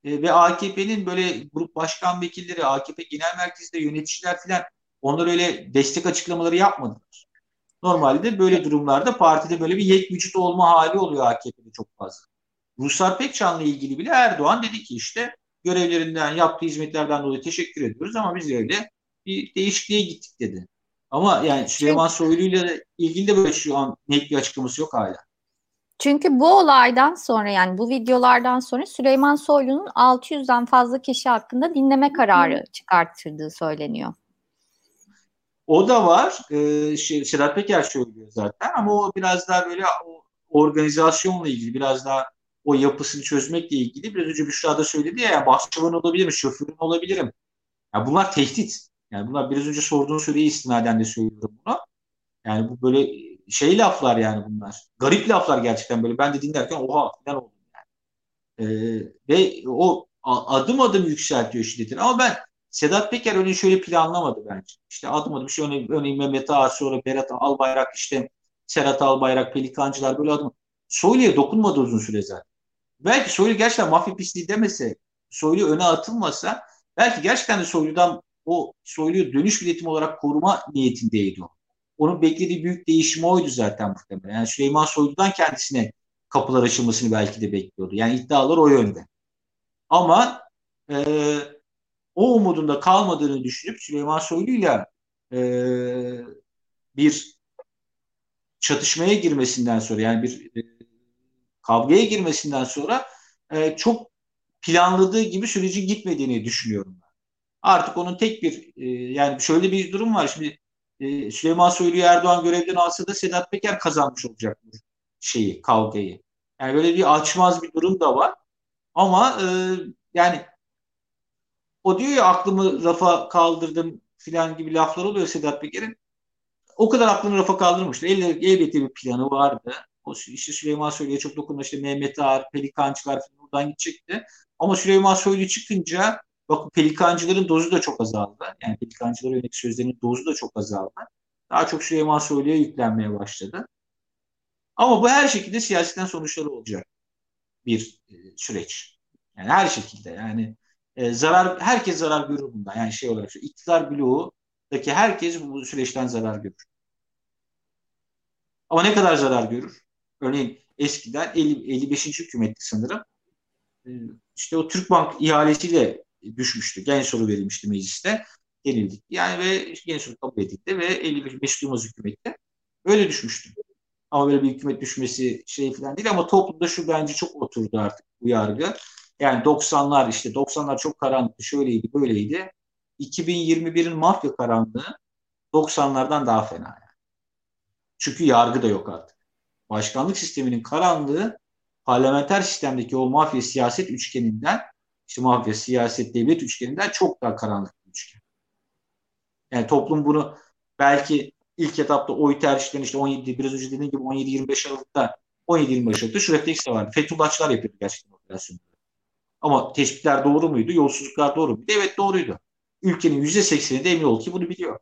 Ve A K P'nin böyle grup başkan vekilleri, A K P genel merkezinde yöneticiler filan, onlar öyle destek açıklamaları yapmadılar. Normalde böyle durumlarda partide böyle bir yek vücut olma hali oluyor A K P'de çok fazla. Ruhsar Pekcan'la ilgili bile Erdoğan dedi ki işte görevlerinden, yaptığı hizmetlerden dolayı teşekkür ediyoruz ama biz öyle bir değişikliğe gittik dedi. Ama yani Süleyman Soylu'yla ilgili de böyle şu an net bir açıklaması yok hala. Çünkü bu olaydan sonra, yani bu videolardan sonra Süleyman Soylu'nun altı yüzden fazla kişi hakkında dinleme kararı çıkarttırdığı söyleniyor. O da var. Ee, şey, Sedat Peker söylüyor zaten ama o biraz daha böyle organizasyonla ilgili, biraz daha o yapısını çözmekle ilgili. Biraz önce Büşra da söyledi ya, yani bahçıvan olabilirim, şoförün olabilirim. Yani bunlar tehdit. Yani bunlar, biraz önce sorduğun soruya istinaden de söylüyorum bunu. Yani bu böyle şey laflar yani bunlar. Garip laflar gerçekten böyle. Ben de dinlerken oha falan oldum yani. Ee, ve o adım adım yükseltiyor şiddetini. Ama ben Sedat Peker öyle şöyle planlamadı bence. İşte adım adım şey, örneğin, örneğin Mehmet Ağar, sonra Berat Albayrak, işte Serhat Albayrak, Pelikancılar, böyle adım. Soylu'ya dokunmadı uzun süre zaten. Belki Soylu gerçekten mafya pisliği demese, Soylu öne atılmasa, belki gerçekten de Soylu'dan, o Soylu'yu dönüş biletimi olarak koruma niyetindeydi o. Onun beklediği büyük değişim oydu zaten muhtemelen. Yani Süleyman Soylu'dan kendisine kapılar açılmasını belki de bekliyordu. Yani iddialar o yönde. Ama e, o umudunda kalmadığını düşünüp Süleyman Soylu'yla e, bir çatışmaya girmesinden sonra, yani bir e, kavgaya girmesinden sonra e, çok planladığı gibi sürecin gitmediğini düşünüyorum ben. Artık onun tek bir e, yani şöyle bir durum var. Şimdi e, Süleyman Soylu'yu Erdoğan görevden alsa da Sedat Peker kazanmış olacak bu şeyi, kavgayı. Yani böyle bir açmaz bir durum da var. Ama e, yani o diyor ya, aklımı rafa kaldırdım filan gibi laflar oluyor Sedat Peker'in. O kadar aklını rafa kaldırmıştı. Elbette bir planı vardı. O işte Süleyman Soylu'ya çok dokunma, işte Mehmet Ağar, Pelikancılar falan buradan gidecekti. Ama Süleyman Soylu çıkınca bak, Pelikancıların dozu da çok azaldı. Yani Pelikancılara yönelik sözlerinin dozu da çok azaldı. Daha çok Süleyman Soylu'ya yüklenmeye başladı. Ama bu her şekilde siyasetten sonuçları olacak bir e, süreç. Yani her şekilde yani e, zarar, herkes zarar görür bundan. Yani şey olarak şu, iktidar bloğundaki herkes bu süreçten zarar görür. Ama ne kadar zarar görür? Örneğin eskiden elli beşinci hükümetti sanırım. E, işte o Türkbank ihalesiyle düşmüştü. Genel soru verilmişti mecliste. Yenildik. Yani ve genel soru kabul edildi ve elli beş Mesut Yılmaz hükümette öyle düşmüştü. Ama böyle bir hükümet düşmesi şey falan değil, ama toplumda şu bence çok oturdu artık bu yargı. Yani doksanlar işte doksanlar çok karanlıktı, şöyleydi, böyleydi. iki bin yirmi birin mafya karanlığı doksanlardan daha fena yani. Çünkü yargı da yok artık. Başkanlık sisteminin karanlığı parlamenter sistemdeki o mafya siyaset üçgeninden, işte mafya siyaset devlet üçgeninden çok daha karanlık bir üçgen. Yani toplum bunu belki İlk etapta oy tercihlerini işte on yedi, biraz önce dediğim gibi on yedi yirmi beş Aralık'ta on yedi yirmi beş Aralık'ta şu refleks de vardı. Fethullahçılar yapıyordu gerçekten operasyonları. Ama tespitler doğru muydu? Yolsuzluklar doğru muydu? Evet, doğruydu. Ülkenin yüzde sekseni de emin ol ki bunu biliyor.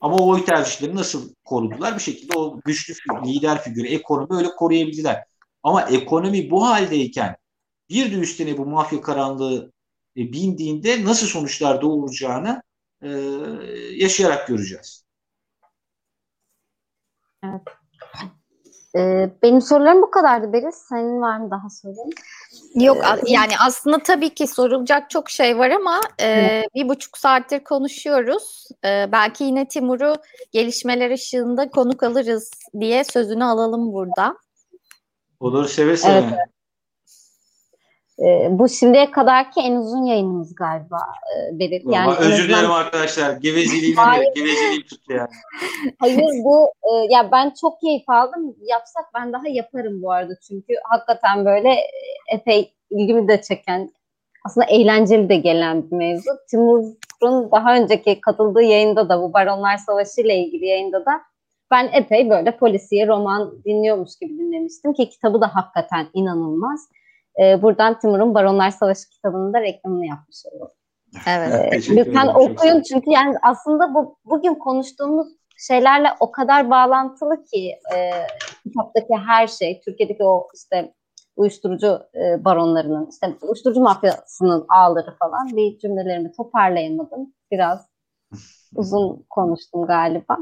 Ama o oy tercihlerini nasıl korudular? Bir şekilde o güçlü lider figürü, ekonomi öyle koruyabildiler. Ama ekonomi bu haldeyken bir de üstüne bu mafya karanlığı e, bindiğinde nasıl sonuçlar doğuracağını e, yaşayarak göreceğiz. Evet. Ee, benim sorularım bu kadardı Beriz. Senin var mı daha sorun? Yok ee, yani aslında tabii ki sorulacak çok şey var ama e, bir buçuk saattir konuşuyoruz. E, belki yine Timur'u gelişmeler ışığında konuk alırız diye sözünü alalım burada. Olur, seve seve. Evet. E, bu şimdiye kadarki en uzun yayınımız galiba. E, Beriz. Yani özür dilerim azından... arkadaşlar. Gevezeliğimi de, gevezeliğim tuttu yani. Hayır bu, e, ya ben çok keyif aldım. Yapsak ben daha yaparım bu arada. Çünkü hakikaten böyle epey ilgimi de çeken, aslında eğlenceli de gelen bir mevzu. Timur'un daha önceki katıldığı yayında da, bu Baronlar Savaşı ile ilgili yayında da ben epey böyle polisiye roman dinliyormuş gibi dinlemiştim ki kitabı da hakikaten inanılmaz. Buradan Timur'un Baronlar Savaşı kitabının da reklamını yapmış olalım. Evet. Lütfen okuyun çünkü yani aslında bu bugün konuştuğumuz şeylerle o kadar bağlantılı ki e, kitaptaki her şey, Türkiye'deki o işte uyuşturucu e, baronlarının, işte uyuşturucu mafyasının ağları falan, bir cümlelerimi toparlayamadım. Biraz uzun konuştum galiba.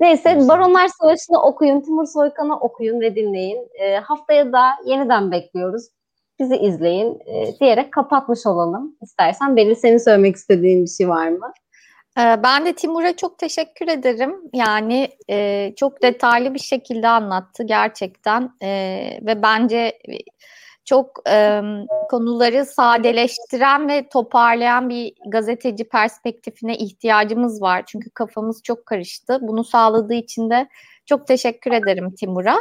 Neyse, Baronlar Savaşı'nı okuyun, Timur Soykan'ı okuyun ve dinleyin. E, haftaya da yeniden bekliyoruz. Bizi izleyin e, diyerek kapatmış olalım. İstersen Beril, senin söylemek istediğin bir şey var mı? E, ben de Timur'a çok teşekkür ederim. Yani e, çok detaylı bir şekilde anlattı gerçekten. E, ve bence çok e, konuları sadeleştiren ve toparlayan bir gazeteci perspektifine ihtiyacımız var. Çünkü kafamız çok karıştı. Bunu sağladığı için de çok teşekkür ederim Timur'a.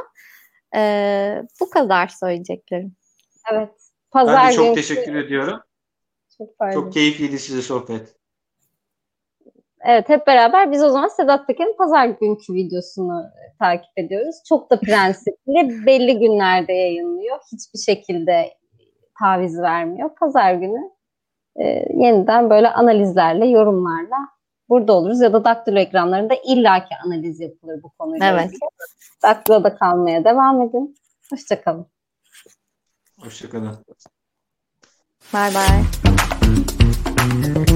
E, bu kadar söyleyeceklerim. Evet. Pazar ben de çok teşekkür ediyorum. Çok, çok keyifliydi size sohbet. Evet, hep beraber biz o zaman Sedat Peker'in pazar günkü videosunu takip ediyoruz. Çok da prensipli, belli günlerde yayınlıyor. Hiçbir şekilde taviz vermiyor. Pazar günü e, yeniden böyle analizlerle, yorumlarla burada oluruz. Ya da Daktilo ekranlarında illaki analiz yapılır bu konuyla. Evet. Daktilo'da kalmaya devam edin. Hoşçakalın. Hoşçakalın. Bye bye.